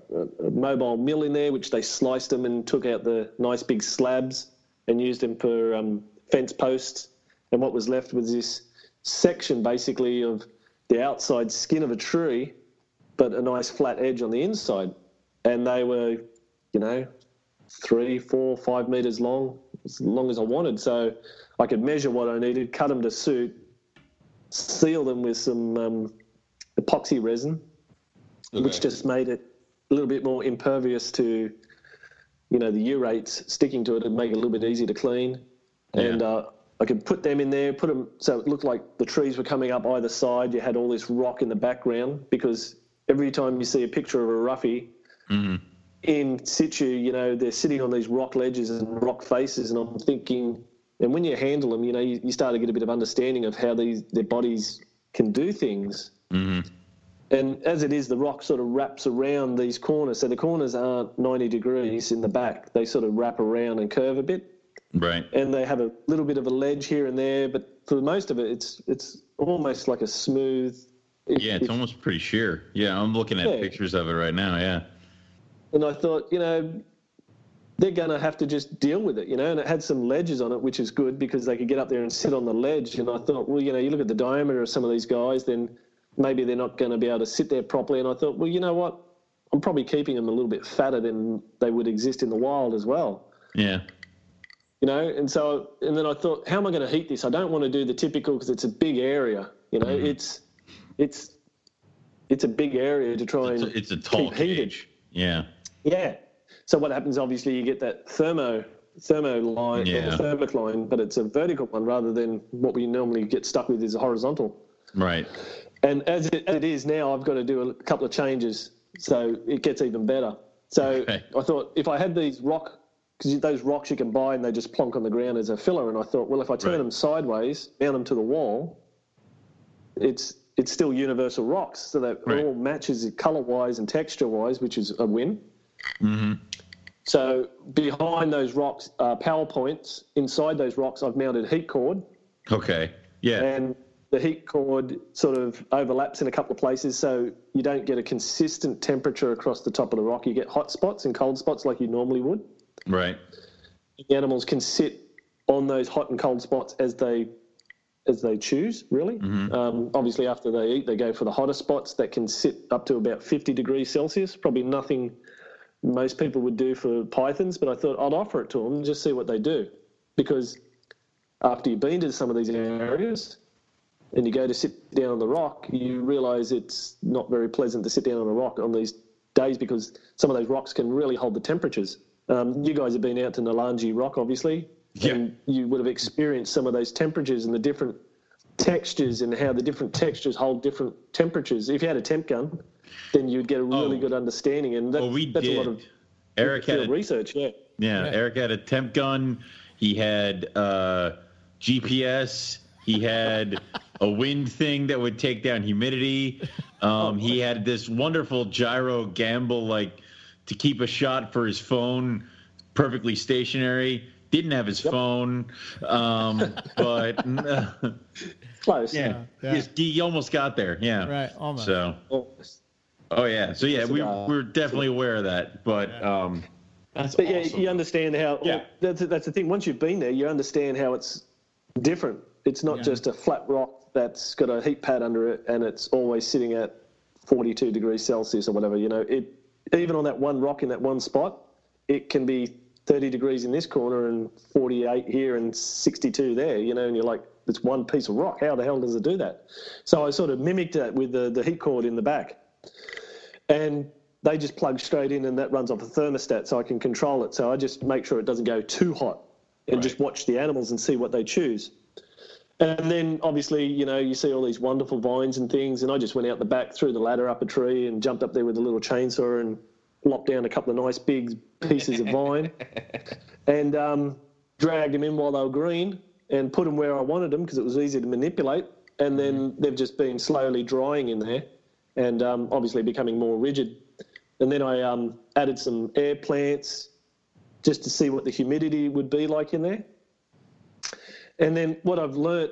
mobile mill in there, which they sliced them and took out the nice big slabs and used them for fence posts. And what was left was this section basically of the outside skin of a tree, but a nice flat edge on the inside. And they were, 3, 4, 5 metres long as I wanted. So I could measure what I needed, cut them to suit, seal them with some epoxy resin, okay. Which just made it a little bit more impervious to, the urates sticking to it, and make it a little bit easier to clean. Yeah. And I could put them in there, so it looked like the trees were coming up either side. You had all this rock in the background, because every time you see a picture of a roughy, mm-hmm. in situ, they're sitting on these rock ledges and rock faces, and I'm thinking, and when you handle them, you start to get a bit of understanding of how their bodies can do things. Mm-hmm. And as it is, the rock sort of wraps around these corners. So the corners aren't 90 degrees in the back. They sort of wrap around and curve a bit. Right. And they have a little bit of a ledge here and there, but for most of it, it's almost like a smooth... It's almost pretty sheer. Yeah, I'm looking at pictures of it right now, yeah. And I thought, they're going to have to just deal with it, and it had some ledges on it, which is good because they could get up there and sit on the ledge. And I thought, well, you look at the diameter of some of these guys, then maybe they're not going to be able to sit there properly. And I thought, well, you know what? I'm probably keeping them a little bit fatter than they would exist in the wild as well. Yeah. And then I thought, how am I going to heat this? I don't want to do the typical because it's a big area. Mm-hmm. It's a big area to try and it's a tall keep heated. Yeah. Yeah. So what happens, obviously, you get that thermo line, or the thermocline, but it's a vertical one rather than what we normally get stuck with is a horizontal. Right. And as it is now, I've got to do a couple of changes, so it gets even better. So okay. I thought if I had these rock, because those rocks you can buy and they just plonk on the ground as a filler, and I thought, well, if I turn them sideways, mount them to the wall, it's still universal rocks, so that it all matches colour-wise and texture-wise, which is a win. Mm-hmm. So behind those rocks are power points. Inside those rocks, I've mounted heat cord. Okay, yeah. And the heat cord sort of overlaps in a couple of places, so you don't get a consistent temperature across the top of the rock. You get hot spots and cold spots like you normally would. Right. The animals can sit on those hot and cold spots as they choose, really. Mm-hmm. Obviously, after they eat, they go for the hotter spots that can sit up to about 50 degrees Celsius, probably nothing most people would do for pythons, but I thought I'd offer it to them, just see what they do. Because after you've been to some of these areas and you go to sit down on the rock, you realise it's not very pleasant to sit down on a rock on these days because some of those rocks can really hold the temperatures. You guys have been out to Nalangi Rock, obviously, and you would have experienced some of those temperatures and the different textures and how the different textures hold different temperatures. If you had a temp gun, then you'd get a really good understanding. And that's a lot of Eric had research. Eric had a temp gun. He had GPS. He had a wind thing that would take down humidity. He had this wonderful gyro gamble, like to keep a shot for his phone perfectly stationary. Didn't have his phone, but close. Yeah. He almost got there. Yeah, right. Almost. So, oh yeah. So yeah, we're definitely aware of that. But awesome. You understand how. Yeah. Well, that's the thing. Once you've been there, you understand how it's different. It's not just a flat rock that's got a heat pad under it and it's always sitting at 42 degrees Celsius or whatever. even on that one rock in that one spot, it can be 30 degrees in this corner and 48 here and 62 there, you know, and you're like, it's one piece of rock. How the hell does it do that? So I sort of mimicked it with the heat cord in the back. And they just plug straight in, and that runs off a thermostat, so I can control it. So I just make sure it doesn't go too hot and just watch the animals and see what they choose. And then, obviously, you know, you see all these wonderful vines and things, and I just went out the back, threw the ladder up a tree and jumped up there with a little chainsaw and lopped down a couple of nice big pieces of vine and dragged them in while they were green and put them where I wanted them because it was easy to manipulate. And then they've just been slowly drying in there and obviously becoming more rigid. And then I added some air plants just to see what the humidity would be like in there. And then what I've learnt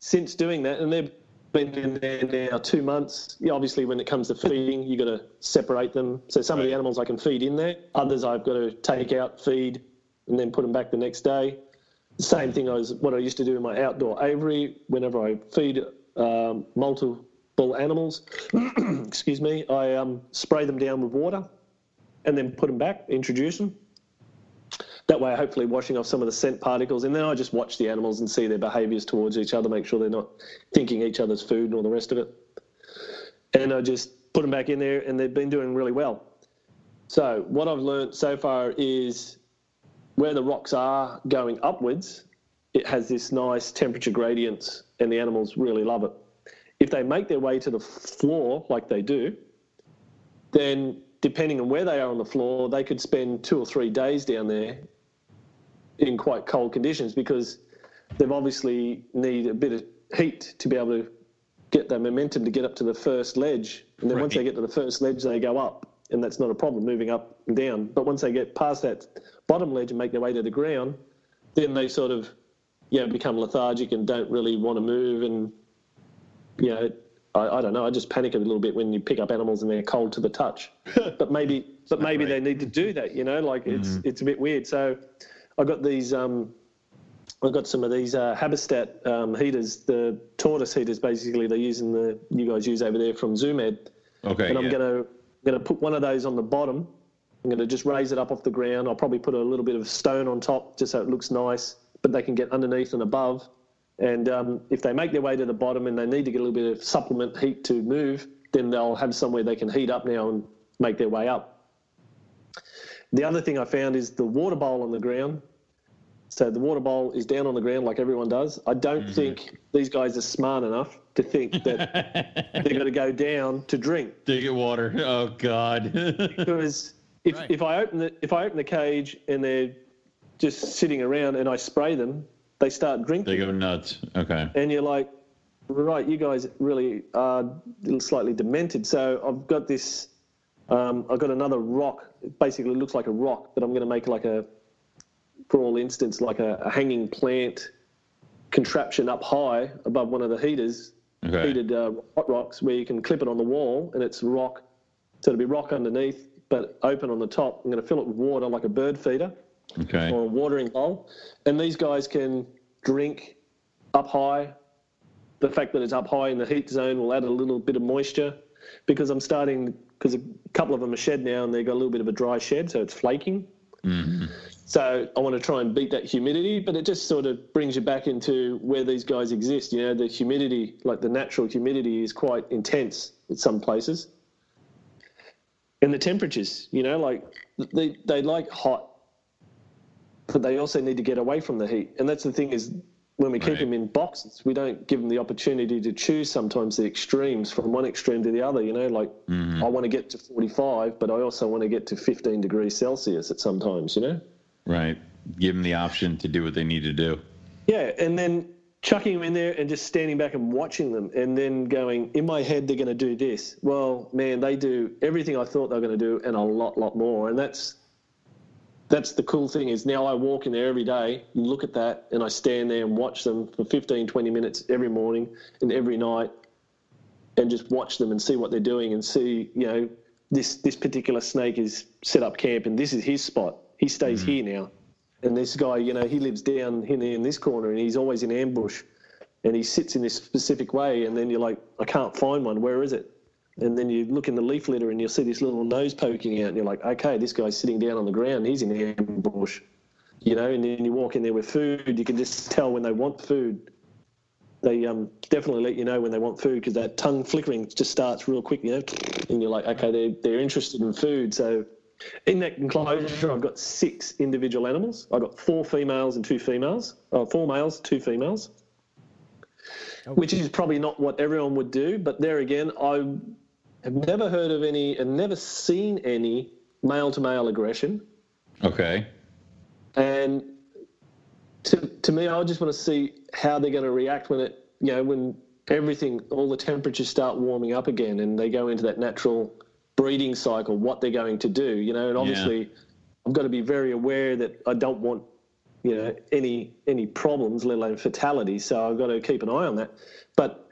since doing that, and they've been in there now 2 months. Yeah, obviously, when it comes to feeding, you've got to separate them. So some of the animals I can feed in there. Others I've got to take out, feed, and then put them back the next day. Same thing as what I used to do in my outdoor aviary. Whenever I feed multiple animals, excuse me, I spray them down with water and then put them back, introduce them. That way, hopefully, washing off some of the scent particles. And then I just watch the animals and see their behaviours towards each other, make sure they're not thinking each other's food and all the rest of it. And I just put them back in there, and they've been doing really well. So what I've learnt so far is where the rocks are going upwards, it has this nice temperature gradient, and the animals really love it. If they make their way to the floor like they do, then depending on where they are on the floor, they could spend 2 or 3 days down there in quite cold conditions because they've obviously need a bit of heat to be able to get their momentum to get up to the first ledge. And then once they get to the first ledge, they go up, and that's not a problem, moving up and down. But once they get past that bottom ledge and make their way to the ground, then they sort of, become lethargic and don't really want to move. And, I don't know. I just panic a little bit when you pick up animals and they're cold to the touch. but maybe they need to do that. You know, like it's a bit weird. So, I got these. I've got some of these Habitat heaters, the tortoise heaters. Basically, they're using you guys use over there from ZoomEd. Okay. And I'm gonna put one of those on the bottom. I'm gonna just raise it up off the ground. I'll probably put a little bit of stone on top just so it looks nice. But they can get underneath and above. And if they make their way to the bottom and they need to get a little bit of supplement heat to move, then they'll have somewhere they can heat up now and make their way up. The other thing I found is the water bowl on the ground. So the water bowl is down on the ground like everyone does. I don't think these guys are smart enough to think that they're going to go down to drink. To get water. Oh, God. Because if I open the cage and they're just sitting around and I spray them, they start drinking. They go nuts. Okay. And you're like, right, you guys really are slightly demented. So I've got this, I've got another rock. It basically looks like a rock, but I'm going to make like a hanging plant contraption up high above one of the heaters, heated hot rocks, where you can clip it on the wall and it's rock. So it'll be rock underneath, but open on the top. I'm going to fill it with water like a bird feeder. Okay. Or a watering bowl. And these guys can drink up high. The fact that it's up high in the heat zone will add a little bit of moisture because a couple of them are shed now and they've got a little bit of a dry shed, so it's flaking. Mm-hmm. So I want to try and beat that humidity, but it just sort of brings you back into where these guys exist. You know, the humidity, like the natural humidity is quite intense in some places. And the temperatures, you know, like they like hot. But they also need to get away from the heat. And that's the thing is when we keep them in boxes, we don't give them the opportunity to choose sometimes the extremes from one extreme to the other, you know, like I want to get to 45, but I also want to get to 15 degrees Celsius at some times, you know? Right. Give them the option to do what they need to do. Yeah. And then chucking them in there and just standing back and watching them and then going, in my head, they're going to do this. Well, man, they do everything I thought they were going to do and a lot more. And that's the cool thing is now I walk in there every day, look at that, and I stand there and watch them for 15, 20 minutes every morning and every night and just watch them and see what they're doing and see, you know, this particular snake is set up camp and this is his spot. He stays here now. And this guy, you know, he lives down in this corner and he's always in ambush and he sits in this specific way and then you're like, I can't find one. Where is it? And then you look in the leaf litter and you'll see this little nose poking out and you're like, okay, this guy's sitting down on the ground. He's in the ambush, you know, and then you walk in there with food. You can just tell when they want food. They definitely let you know when they want food because that tongue flickering just starts real quick, you know, and you're like, okay, they're interested in food. So in that enclosure, I've got 6 individual animals. I've got 4 males, 2 females, okay. Which is probably not what everyone would do. But there again, I have never heard of any and never seen any male-to-male aggression. Okay. And to me, I just want to see how they're going to react when it, you know, when everything, all the temperatures start warming up again and they go into that natural breeding cycle, what they're going to do, you know, and obviously I've got to be very aware that I don't want, you know, any problems, let alone fatality. So I've got to keep an eye on that. But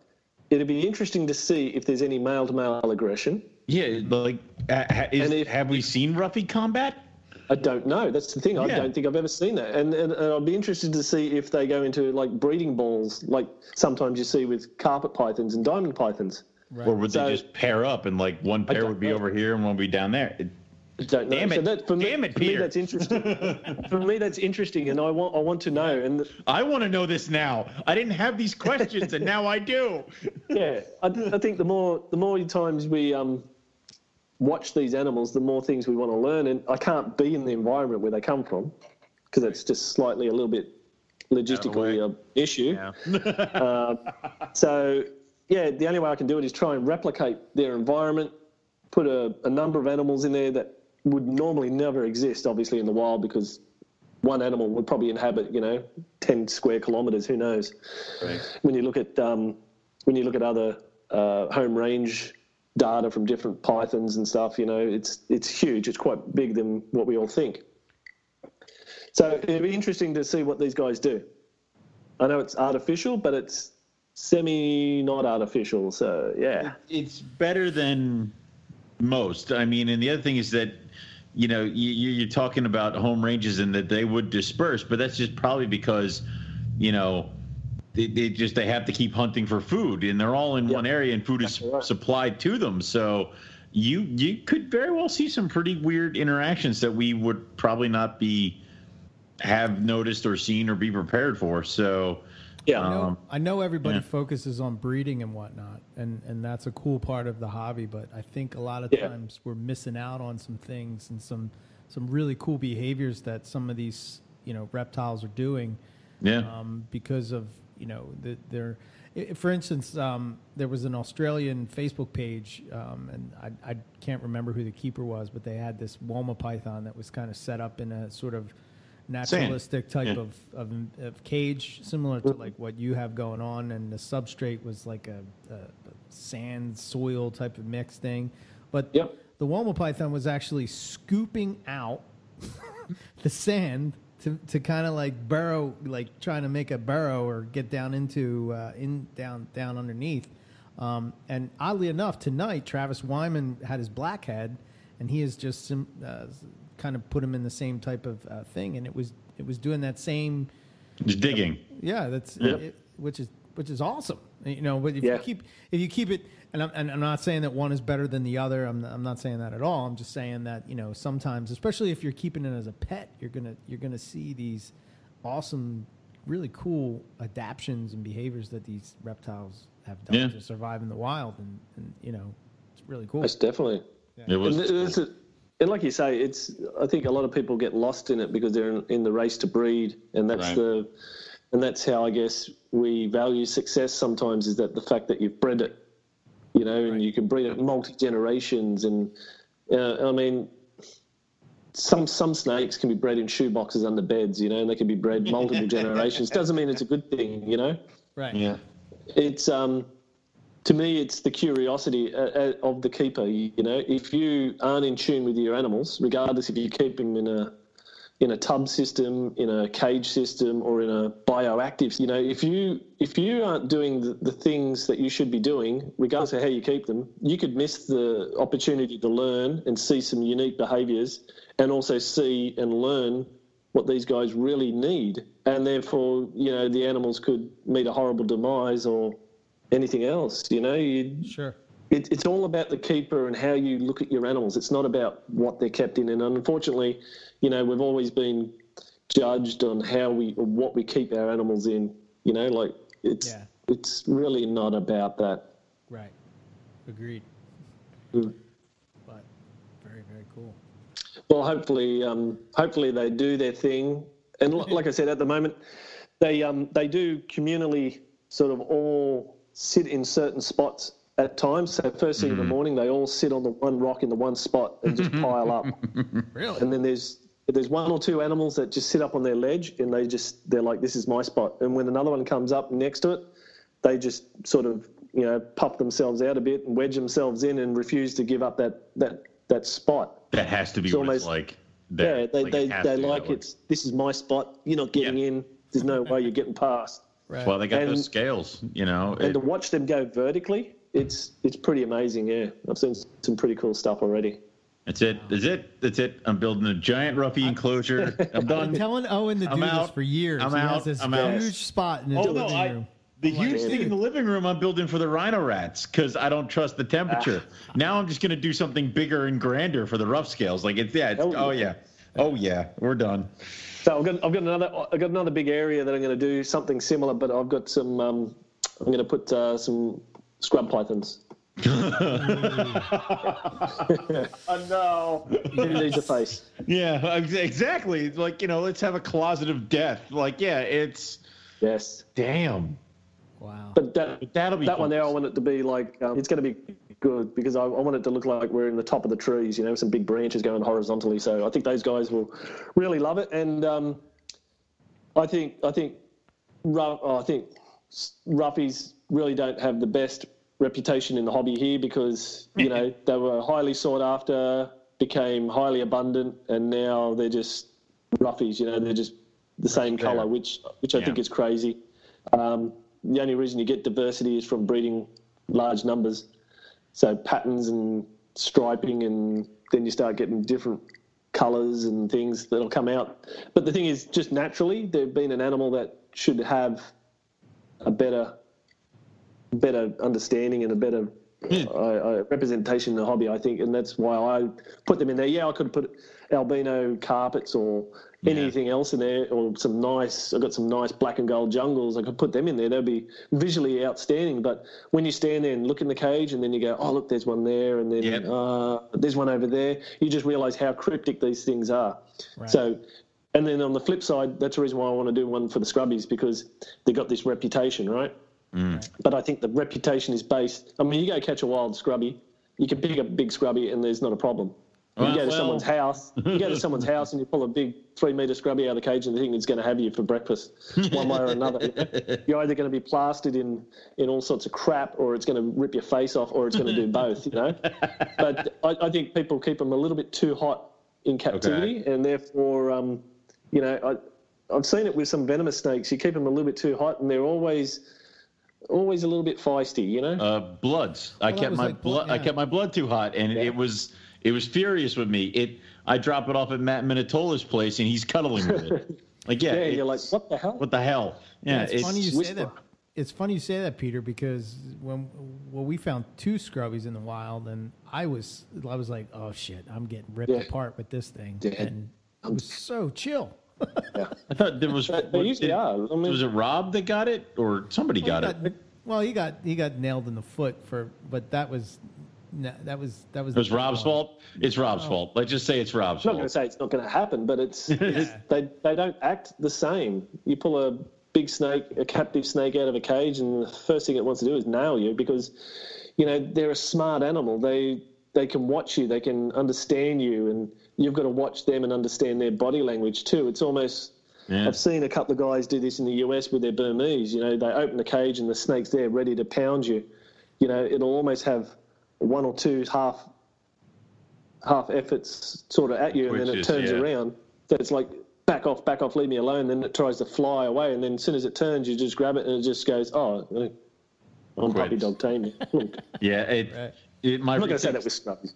it'd be interesting to see if there's any male-to-male aggression. Yeah, like, have we seen roughy combat? I don't know. That's the thing. I don't think I've ever seen that. And I'll be interested to see if they go into, like, breeding balls, like sometimes you see with carpet pythons and diamond pythons. Right. Or would they just pair up and, like, one pair would be over here and one would be down there? I don't know. Damn it, so that, for me, Peter. For me, that's interesting. For me, that's interesting, and I want to know. And I want to know this now. I didn't have these questions, and now I do. Yeah, I think the more times we watch these animals, the more things we want to learn. And I can't be in the environment where they come from because it's just slightly a little bit logistically an issue. Yeah. So, yeah, the only way I can do it is try and replicate their environment, put a number of animals in there that would normally never exist, obviously, in the wild because one animal would probably inhabit, you know, 10 square kilometres, who knows. Right. When you look at other home range data from different pythons and stuff, you know, it's huge. It's quite big than what we all think. So it'd be interesting to see what these guys do. I know it's artificial, but it's semi-not artificial, so yeah. It's better than most. I mean, and the other thing is that, you know, you're talking about home ranges and that they would disperse, but that's just probably because, you know, they have to keep hunting for food, and they're all in one area, and food is supplied to them. So you could very well see some pretty weird interactions that we would probably not have noticed or seen or be prepared for. So yeah, I know everybody focuses on breeding and whatnot, and that's a cool part of the hobby. But I think a lot of times we're missing out on some things and some really cool behaviors that some of these, you know, reptiles are doing. Yeah, because of, you know, for instance, there was an Australian Facebook page, and I can't remember who the keeper was, but they had this Woma python that was kind of set up in a sort of naturalistic type of cage, similar to like what you have going on, and the substrate was like a sand soil type of mix thing, but the Woma python was actually scooping out the sand to kind of like burrow, like trying to make a burrow or get down into down underneath. And oddly enough, tonight Travis Wyman had his blackhead, and he has just kind of put him in the same type of thing, and it was doing that same just digging. Which is awesome, you know. But if you keep it, and I'm not saying that one is better than the other. I'm not saying that at all. I'm just saying that, you know, sometimes, especially if you're keeping it as a pet, you're gonna see these awesome, really cool adaptions and behaviors that these reptiles have done to survive in the wild, and you know, it's really cool. That's definitely it was. And like you say, it's, I think a lot of people get lost in it because they're in the race to breed, and that's and that's how I guess we value success sometimes, is that the fact that you've bred it, you know, and you can breed it multi-generations. And, I mean, some snakes can be bred in shoeboxes under beds, you know, and they can be bred multiple generations. Doesn't mean it's a good thing, you know? Right. Yeah. It's, to me, it's the curiosity of the keeper, you know. If you aren't in tune with your animals, regardless if you keep them in a tub system, in a cage system, or in a bioactive, you know, if you aren't doing the things that you should be doing, regardless of how you keep them, you could miss the opportunity to learn and see some unique behaviours, and also see and learn what these guys really need. And therefore, you know, the animals could meet a horrible demise or anything else, you know. It's all about the keeper and how you look at your animals. It's not about what they're kept in. And unfortunately, you know, we've always been judged on how we or what we keep our animals in. You know, like it's really not about that. Right. Agreed. Mm. But very, very cool. Well, hopefully they do their thing. And like I said, at the moment, they do communally sort of all sit in certain spots at times. So first thing in the morning, they all sit on the one rock in the one spot and just pile up. Really? And then there's one or two animals that just sit up on their ledge and they're like, this is my spot. And when another one comes up next to it, they just sort of, you know, puff themselves out a bit and wedge themselves in and refuse to give up that spot. That has to be what it's like. This is my spot. You're not getting in. There's no way you're getting past. Right. Well, they got those scales, you know. And to watch them go vertically, it's pretty amazing, yeah. I've seen some pretty cool stuff already. That's it. I'm building a giant roughy enclosure. I'm done. I've been telling Owen to do this for years. He has this huge spot in the living room. The huge thing in the living room I'm building for the rhino rats because I don't trust the temperature. Now I'm just going to do something bigger and grander for the rough scales. Like we're done. So I've got another big area that I'm going to do something similar, but I've got some. I'm going to put some scrub pythons. No. Who needs a face? Yeah, exactly. Like, you know, let's have a closet of death. Like, yeah, it's. Yes. Damn. Wow. But that'll be that fun. One there, I want it to be like, it's going to be good because I want it to look like we're in the top of the trees, you know, some big branches going horizontally. So I think those guys will really love it. And I think roughies really don't have the best reputation in the hobby here because, you know, they were highly sought after, became highly abundant, and now they're just roughies, you know, they're just the same colour, which I think is crazy. The only reason you get diversity is from breeding large numbers. So patterns and striping, and then you start getting different colours and things that'll come out. But the thing is, just naturally, they've been an animal that should have a better understanding and a better representation in the hobby, I think, and that's why I put them in there. Yeah, I could put albino carpets or anything else in there, or I've got some nice black and gold jungles. I could put them in there. They'll be visually outstanding. But when you stand there and look in the cage and then you go, oh, look, there's one there, and then there's one over there, you just realise how cryptic these things are. Right. So, and then on the flip side, that's the reason why I want to do one for the scrubbies because they got this reputation, right? Mm. But I think the reputation is based. I mean, you go catch a wild scrubby, you can pick up a big scrubby, and there's not a problem. You go to someone's house, and you pull a big 3-meter scrubby out of the cage, and the thing is going to have you for breakfast, one way or another. You're either going to be plastered in all sorts of crap, or it's going to rip your face off, or it's going to do both. You know. But I think people keep them a little bit too hot in captivity, and therefore, you know, I've seen it with some venomous snakes. You keep them a little bit too hot, and they're always a little bit feisty, you know. Bloods. I kept my blood too hot, and it was furious with me. I drop it off at Matt Minatola's place, and he's cuddling with it. Like you're like, what the hell? What the hell? Yeah, it's funny you say that. It's funny you say that, Peter, because we found 2 scrubbies in the wild, and I was like, oh shit, I'm getting ripped apart with this thing, and it was so chill. Yeah. I thought there was. Was it Rob that got it, or somebody got it? Well, he got nailed in the foot but that was. It was Rob's fault. It's Rob's fault. Let's just say it's Rob's fault. I'm not going to say it's not going to happen, but they don't act the same. You pull a big snake, a captive snake, out of a cage, and the first thing it wants to do is nail you because, you know, they're a smart animal. They can watch you. They can understand you, and you've got to watch them and understand their body language too. It's almost I've seen a couple of guys do this in the US with their Burmese. You know, they open the cage and the snake's there ready to pound you. You know, it'll almost have one or two half efforts sort of at you, and then it turns around. So it's like, back off, leave me alone. Then it tries to fly away, and then as soon as it turns, you just grab it and it just goes, oh, I'm puppy dog taming. Yeah, I'm not going to say that was scrubbies.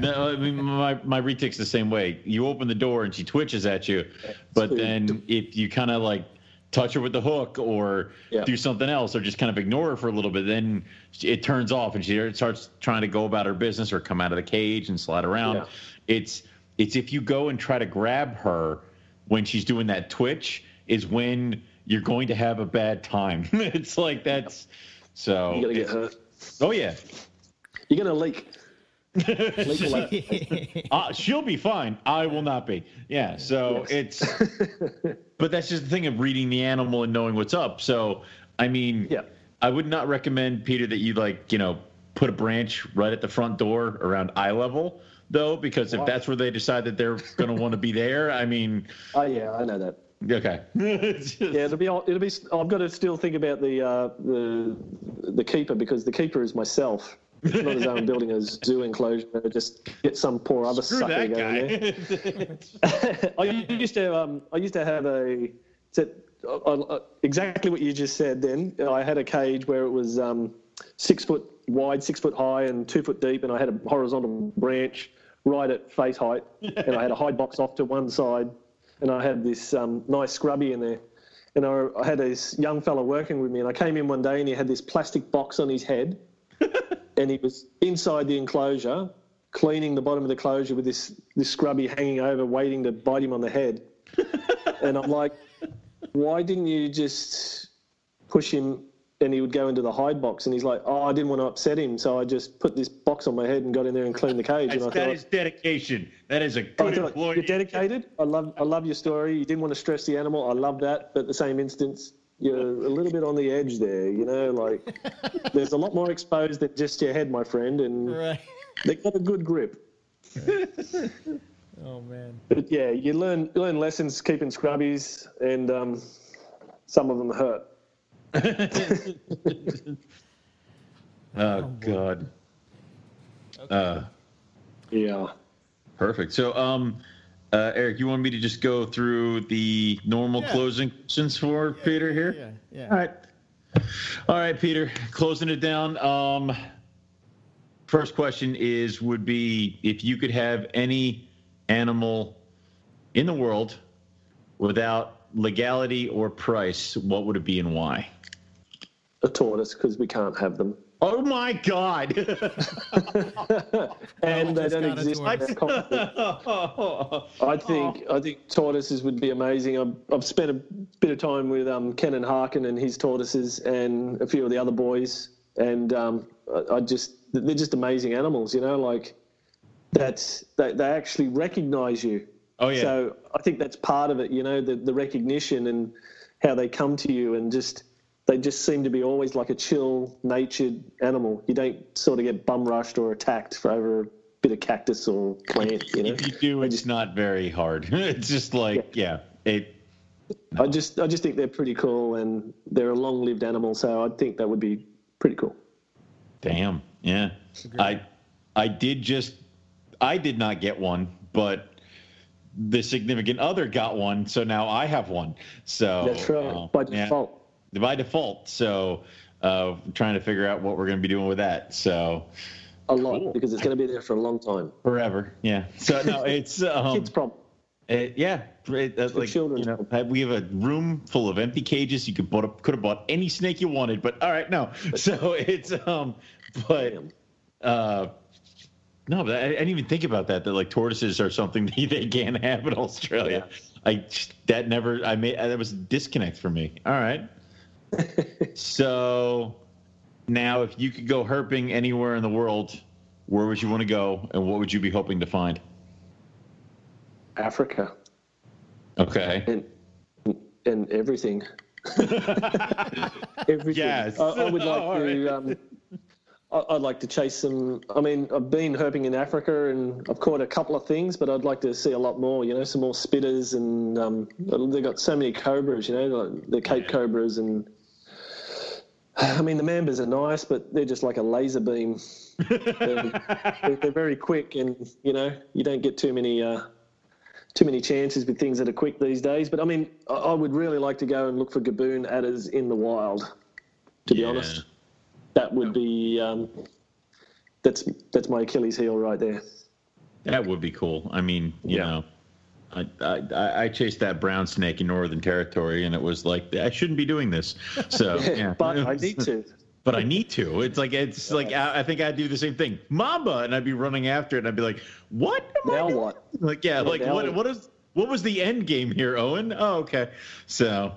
No, I mean, my retic's the same way. You open the door and she twitches at you, but then if you kind of like touch her with the hook or do something else, or just kind of ignore her for a little bit, then it turns off and she starts trying to go about her business or come out of the cage and slide around. Yeah. It's if you go and try to grab her when she's doing that twitch is when you're going to have a bad time. It's like that's so. You're going to get hurt. Oh, yeah. You're going to leak. She'll be fine. I will not be. Yeah. So it's, but that's just the thing of reading the animal and knowing what's up. So, I mean, I would not recommend, Peter, that you put a branch right at the front door around eye level though, because if that's where they decide that they're going to want to be there, I mean, oh yeah, I know that. Okay. It'll be. I've got to still think about the keeper, because the keeper is myself. It's not his own building, a zoo enclosure. Just get some poor other sucker going there. I used to have a. Exactly what you just said. Then I had a cage where it was 6 foot wide, 6 foot high, and 2 foot deep, and I had a horizontal branch right at face height, and I had a hide box off to one side, and I had this nice scrubby in there. And I had this young fella working with me, and I came in one day, and he had this plastic box on his head. And he was inside the enclosure, cleaning the bottom of the enclosure with this scrubby hanging over, waiting to bite him on the head. And I'm like, why didn't you just push him and he would go into the hide box? And he's like, oh, I didn't want to upset him, so I just put this box on my head and got in there and cleaned the cage. And I thought, that is dedication. That is a good employee. You're dedicated. I love your story. You didn't want to stress the animal. I love that. But at the same instance, you're a little bit on the edge there, there's a lot more exposed than just your head, my friend, and they got a good grip. Oh, man. But, yeah, you learn lessons keeping scrubbies, and some of them hurt. Oh, God. Okay. Yeah. Perfect. So, Eric, you want me to just go through the normal closing questions for Peter here? Yeah. All right, Peter, closing it down. First question would be if you could have any animal in the world without legality or price, what would it be and why? A tortoise, because we can't have them. Oh, my God. And they don't exist. I think tortoises would be amazing. I've spent a bit of time with Ken and Harkin and his tortoises and a few of the other boys. And they're just amazing animals, they actually recognize you. Oh, yeah. So I think that's part of it, the recognition and how they come to you, and just... they just seem to be always like a chill, natured animal. You don't sort of get bum rushed or attacked for over a bit of cactus or plant. If you do, it's not very hard. It's just like, I just think they're pretty cool, and they're a long-lived animal, so I think that would be pretty cool. Damn, yeah. I did not get one, but the significant other got one, so now I have one. So that's right, by default. Yeah. By default, so trying to figure out what we're going to be doing with that. So a lot, because it's going to be there for a long time, forever. Yeah. So no, it's kids' problem. Children. We have a room full of empty cages. You could have bought any snake you wanted, but all right, no. So it's no, but I didn't even think about that. That tortoises are something they can't have in Australia. Yeah. That was a disconnect for me. All right. So now if you could go herping anywhere in the world, where would you want to go and what would you be hoping to find? Africa. Okay. And everything. Everything. Yes. I'd like to chase some. I mean, I've been herping in Africa and I've caught a couple of things, but I'd like to see a lot more, some more spitters, and they've got so many cobras, like the Cape cobras, and the mambas are nice, but they're just like a laser beam. They're very quick, and you don't get too many chances with things that are quick these days. But I would really like to go and look for gaboon adders in the wild, to be honest. That would be that's my Achilles heel right there. That would be cool. I chased that brown snake in Northern Territory, and it was like, I shouldn't be doing this. So, yeah, but I need to. But I need to. It's like I think I'd do the same thing, Mamba, and I'd be running after it, and I'd be like, "What? Now what? Like, yeah, like what was the end game here, Owen? Oh, okay. So,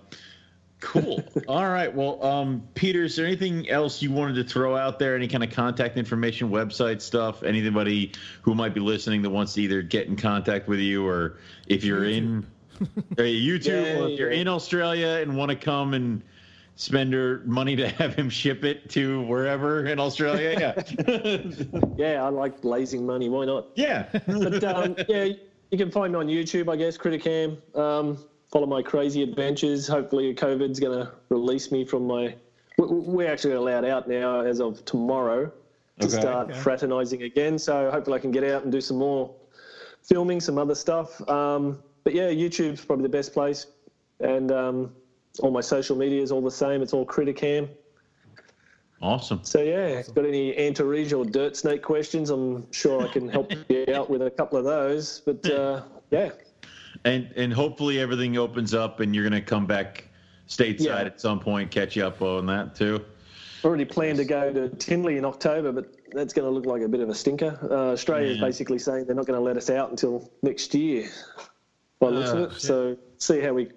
cool. All right. Well, Peter, is there anything else you wanted to throw out there? Any kind of contact information, website stuff? Anybody who might be listening that wants to either get in contact with you, or if you're in YouTube, or if you're in Australia and want to come and spend her money to have him ship it to wherever in Australia. Yeah. I like lazing money. Why not? Yeah. But you can find me on YouTube, I guess, Criticam. Follow my crazy adventures. Hopefully COVID's going to release me from my... We're actually allowed out now as of tomorrow to start fraternising again. So hopefully I can get out and do some more filming, some other stuff. But yeah, YouTube's probably the best place. And... all my social media is all the same. It's all Criticam. Awesome. So, yeah, got any antaresia or dirt snake questions, I'm sure I can help you out with a couple of those. But, yeah. And hopefully everything opens up and you're going to come back stateside at some point, catch you up on that too. Already planned to go to Tinley in October, but that's going to look like a bit of a stinker. Australia's basically saying they're not going to let us out until next year by the looks of it. Shit. So see how we...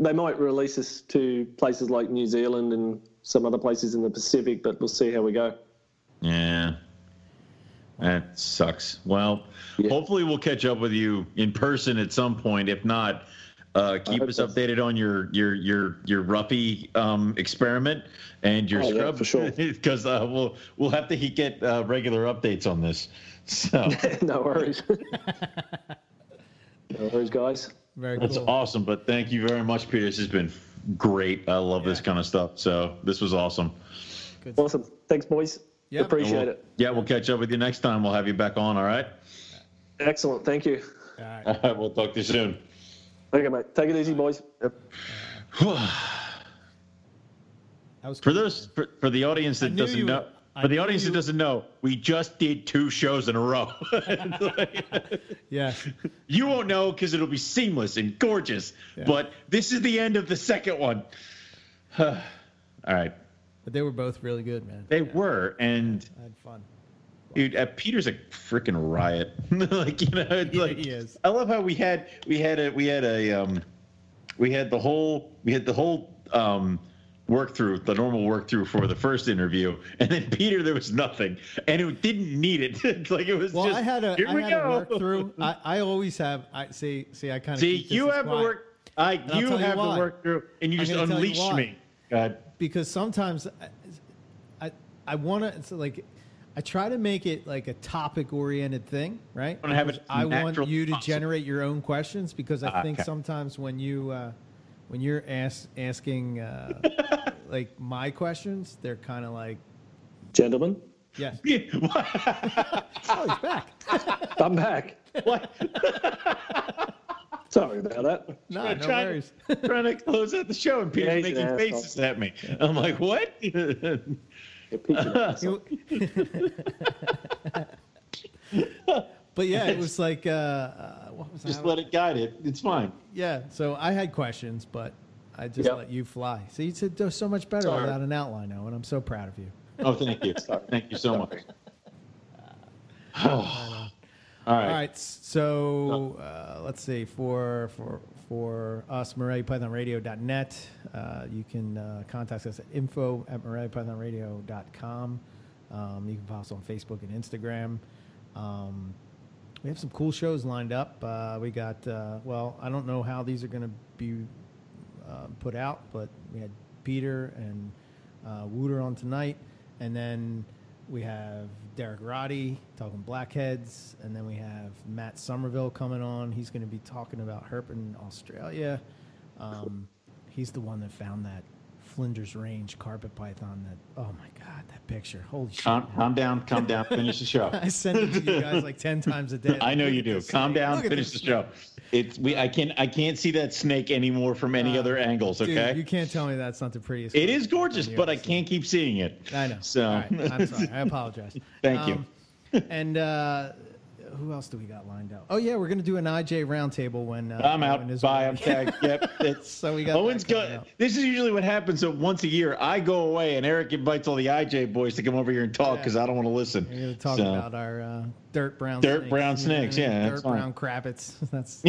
They might release us to places like New Zealand and some other places in the Pacific, but we'll see how we go. Yeah. That sucks. Well, hopefully we'll catch up with you in person at some point. If not, keep us updated on your Ruffy experiment and your scrub. Yeah, for sure. Because we'll have to get regular updates on this. So no worries. No worries, guys. Very cool. That's awesome, but thank you very much, Peter. This has been great. I love this kind of stuff. So this was awesome. Good. Awesome. Thanks, boys. Yep. Appreciate it. Yeah, we'll catch up with you next time. We'll have you back on, all right? Excellent. Thank you. All right. All right, we'll talk to you soon. Okay, mate. Take it easy, boys. Yep. For the audience that doesn't know... For the audience that doesn't know, we just did 2 shows in a row. Yeah. You won't know because it'll be seamless and gorgeous, but this is the end of the second one. All right. But they were both really good, man. They were, and I had fun. Dude, Peter's a freaking riot. Like, you know, he is. I love how we had the whole the normal work through for the first interview, and then Peter, there was nothing, and it didn't need it. It's like it was I had a work through. I always have. You have to work through, and you just unleash me. God, because sometimes I want to. It's like I try to make it like a topic-oriented thing, right? I want you to generate your own questions because I think sometimes when you. When you're asking like my questions, they're kind of like, gentlemen. Yes. Oh, he's back. I'm back. What? Sorry about that. No worries. Trying to close out the show, and Peter's making faces at me. I'm like, what? But yeah, it was like, what was just let it guide it. It's fine. Yeah. So I had questions, but I just let you fly. So you did so much better without an outline, Owen. I'm so proud of you. Oh, thank you. Thank you so much. All right. So let's see. For us, MoreliaPythonRadio.net. You can contact us at info@MoreliaPythonRadio.com. You can follow us on Facebook and Instagram. We have some cool shows lined up. We got, I don't know how these are going to be put out, but we had Peter and Wooter on tonight. And then we have Derek Roddy talking blackheads. And then we have Matt Somerville coming on. He's going to be talking about herping in Australia. He's the one that found that Flinders Range carpet python that, oh my God, that picture. Holy shit. Calm down, finish the show. I send it to you guys like 10 times a day. I know you do. Calm down, finish the show. It's I can't see that snake anymore from any other angles, okay? Dude, you can't tell me that's not the prettiest. It is gorgeous, but I can't keep seeing it. I know. So. All right. I'm sorry. I apologize. Thank you. And who else do we got lined up? Oh yeah, we're gonna do an IJ roundtable when I'm Owen out. Bye. I'm tagged. Yep. It's, so we got Owen's going. This is usually what happens. So once a year, I go away, and Eric invites all the IJ boys to come over here and talk because I don't want to listen. We're gonna talk about our dirt brown snakes. Yeah, dirt brown crappets. That's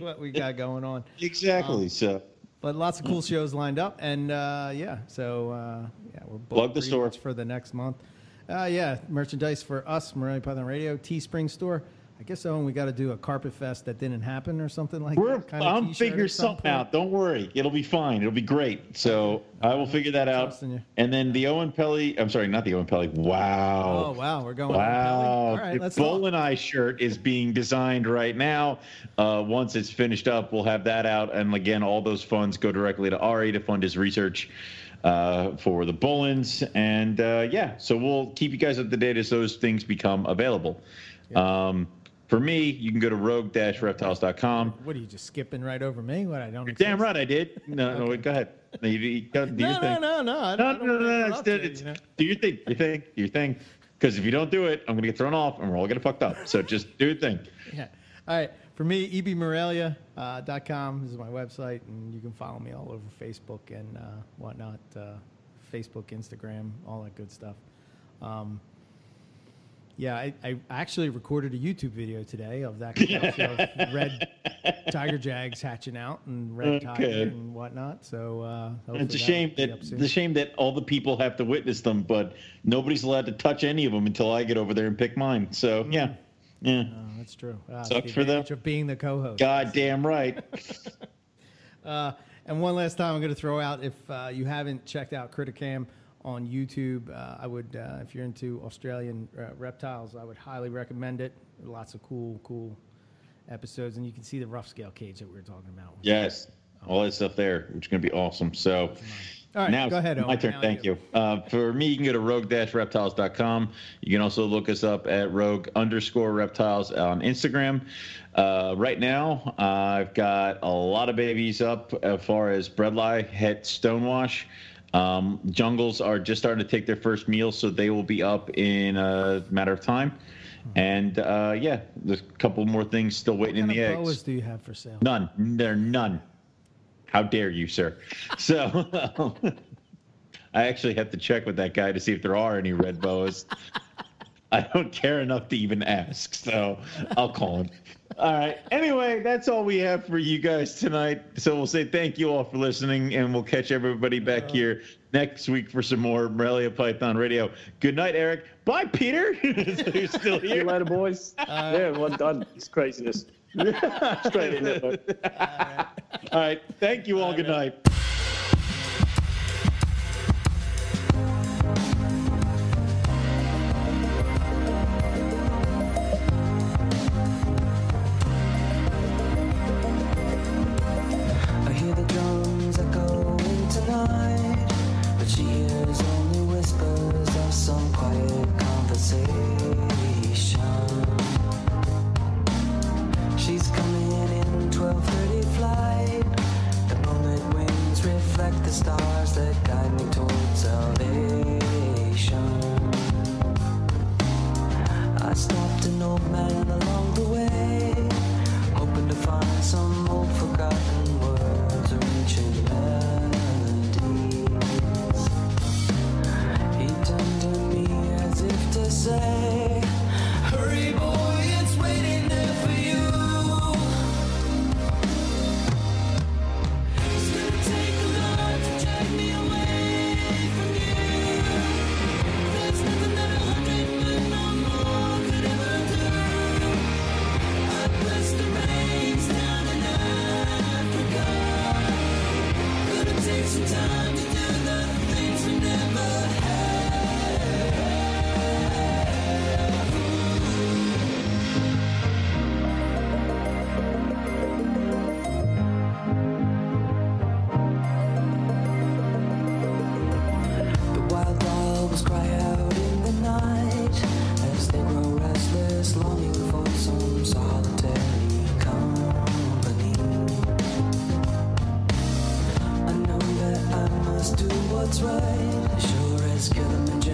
what we got going on. Exactly. So. But lots of cool shows lined up, and yeah, we're plug the store for the next month. Yeah, merchandise for us, Morelia Python Radio, Teespring store. I guess so. And we got to do a carpet fest that didn't happen or something like that. Kind of I'm figuring something out. Don't worry, it'll be fine. It'll be great. So I will figure that out. And then the Oenpelli. I'm sorry, not the Oenpelli. Wow. Oh wow, we're going. Wow. All right, let's the Bowl and I shirt is being designed right now. Once it's finished up, we'll have that out. And again, all those funds go directly to Ari to fund his research. For the Bolins, and yeah, so we'll keep you guys up to date as those things become available. Yep. For me, you can go to rogue-reptiles.com. What are you just skipping right over me? What I don't. You're damn right, I did. No, okay. No, go ahead. No, do your thing. Do your thing. Because if you don't do it, I'm gonna get thrown off, and we're all gonna fucked up. So just do your thing. Yeah. All right. For me, ebmorelia.com is my website, and you can follow me all over Facebook and whatnot, Facebook, Instagram, all that good stuff. Yeah, I actually recorded a YouTube video today of that of red tiger jags hatching out and red tiger and whatnot. So it's a shame that all the people have to witness them, but nobody's allowed to touch any of them until I get over there and pick mine. So yeah. Yeah, that's true. Sucks for them. Of being the co-host. Goddamn right. And one last time, I'm going to throw out, if you haven't checked out Criticam on YouTube, I would, if you're into Australian reptiles, I would highly recommend it. Lots of cool episodes, and you can see the rough scale cage that we were talking about. Yes, all that stuff there, which is going to be awesome. So. All right, now, go ahead, Owen. My turn. Thank you. For me, you can go to rogue-reptiles.com. You can also look us up at rogue_reptiles on Instagram. Right now, I've got a lot of babies up as far as breadlie, het, stonewash. Jungles are just starting to take their first meal, so they will be up in a matter of time. And yeah, there's a couple more things still waiting in the eggs. What boas do you have for sale? None. There are none. How dare you, sir? So I actually have to check with that guy to see if there are any red boas. I don't care enough to even ask, so I'll call him. All right. Anyway, that's all we have for you guys tonight. So we'll say thank you all for listening, and we'll catch everybody back here next week for some more Morelia Python Radio. Good night, Eric. Bye, Peter. You're still here. See you later, boys. Yeah, well done. It's craziness. Straight in there, bud. All right. Thank you all. Good night. I hear the drums echoing tonight, but she hears only whispers of some quiet conversation. She's coming in 12:30 flight. The moment winds reflect the stars that guide me towards salvation. I stopped an old man along the way, hoping to find some old forgotten words or ancient melodies. He turned to me as if to say, hurry boy, it's waiting there for you. What's right, sure as Gavin.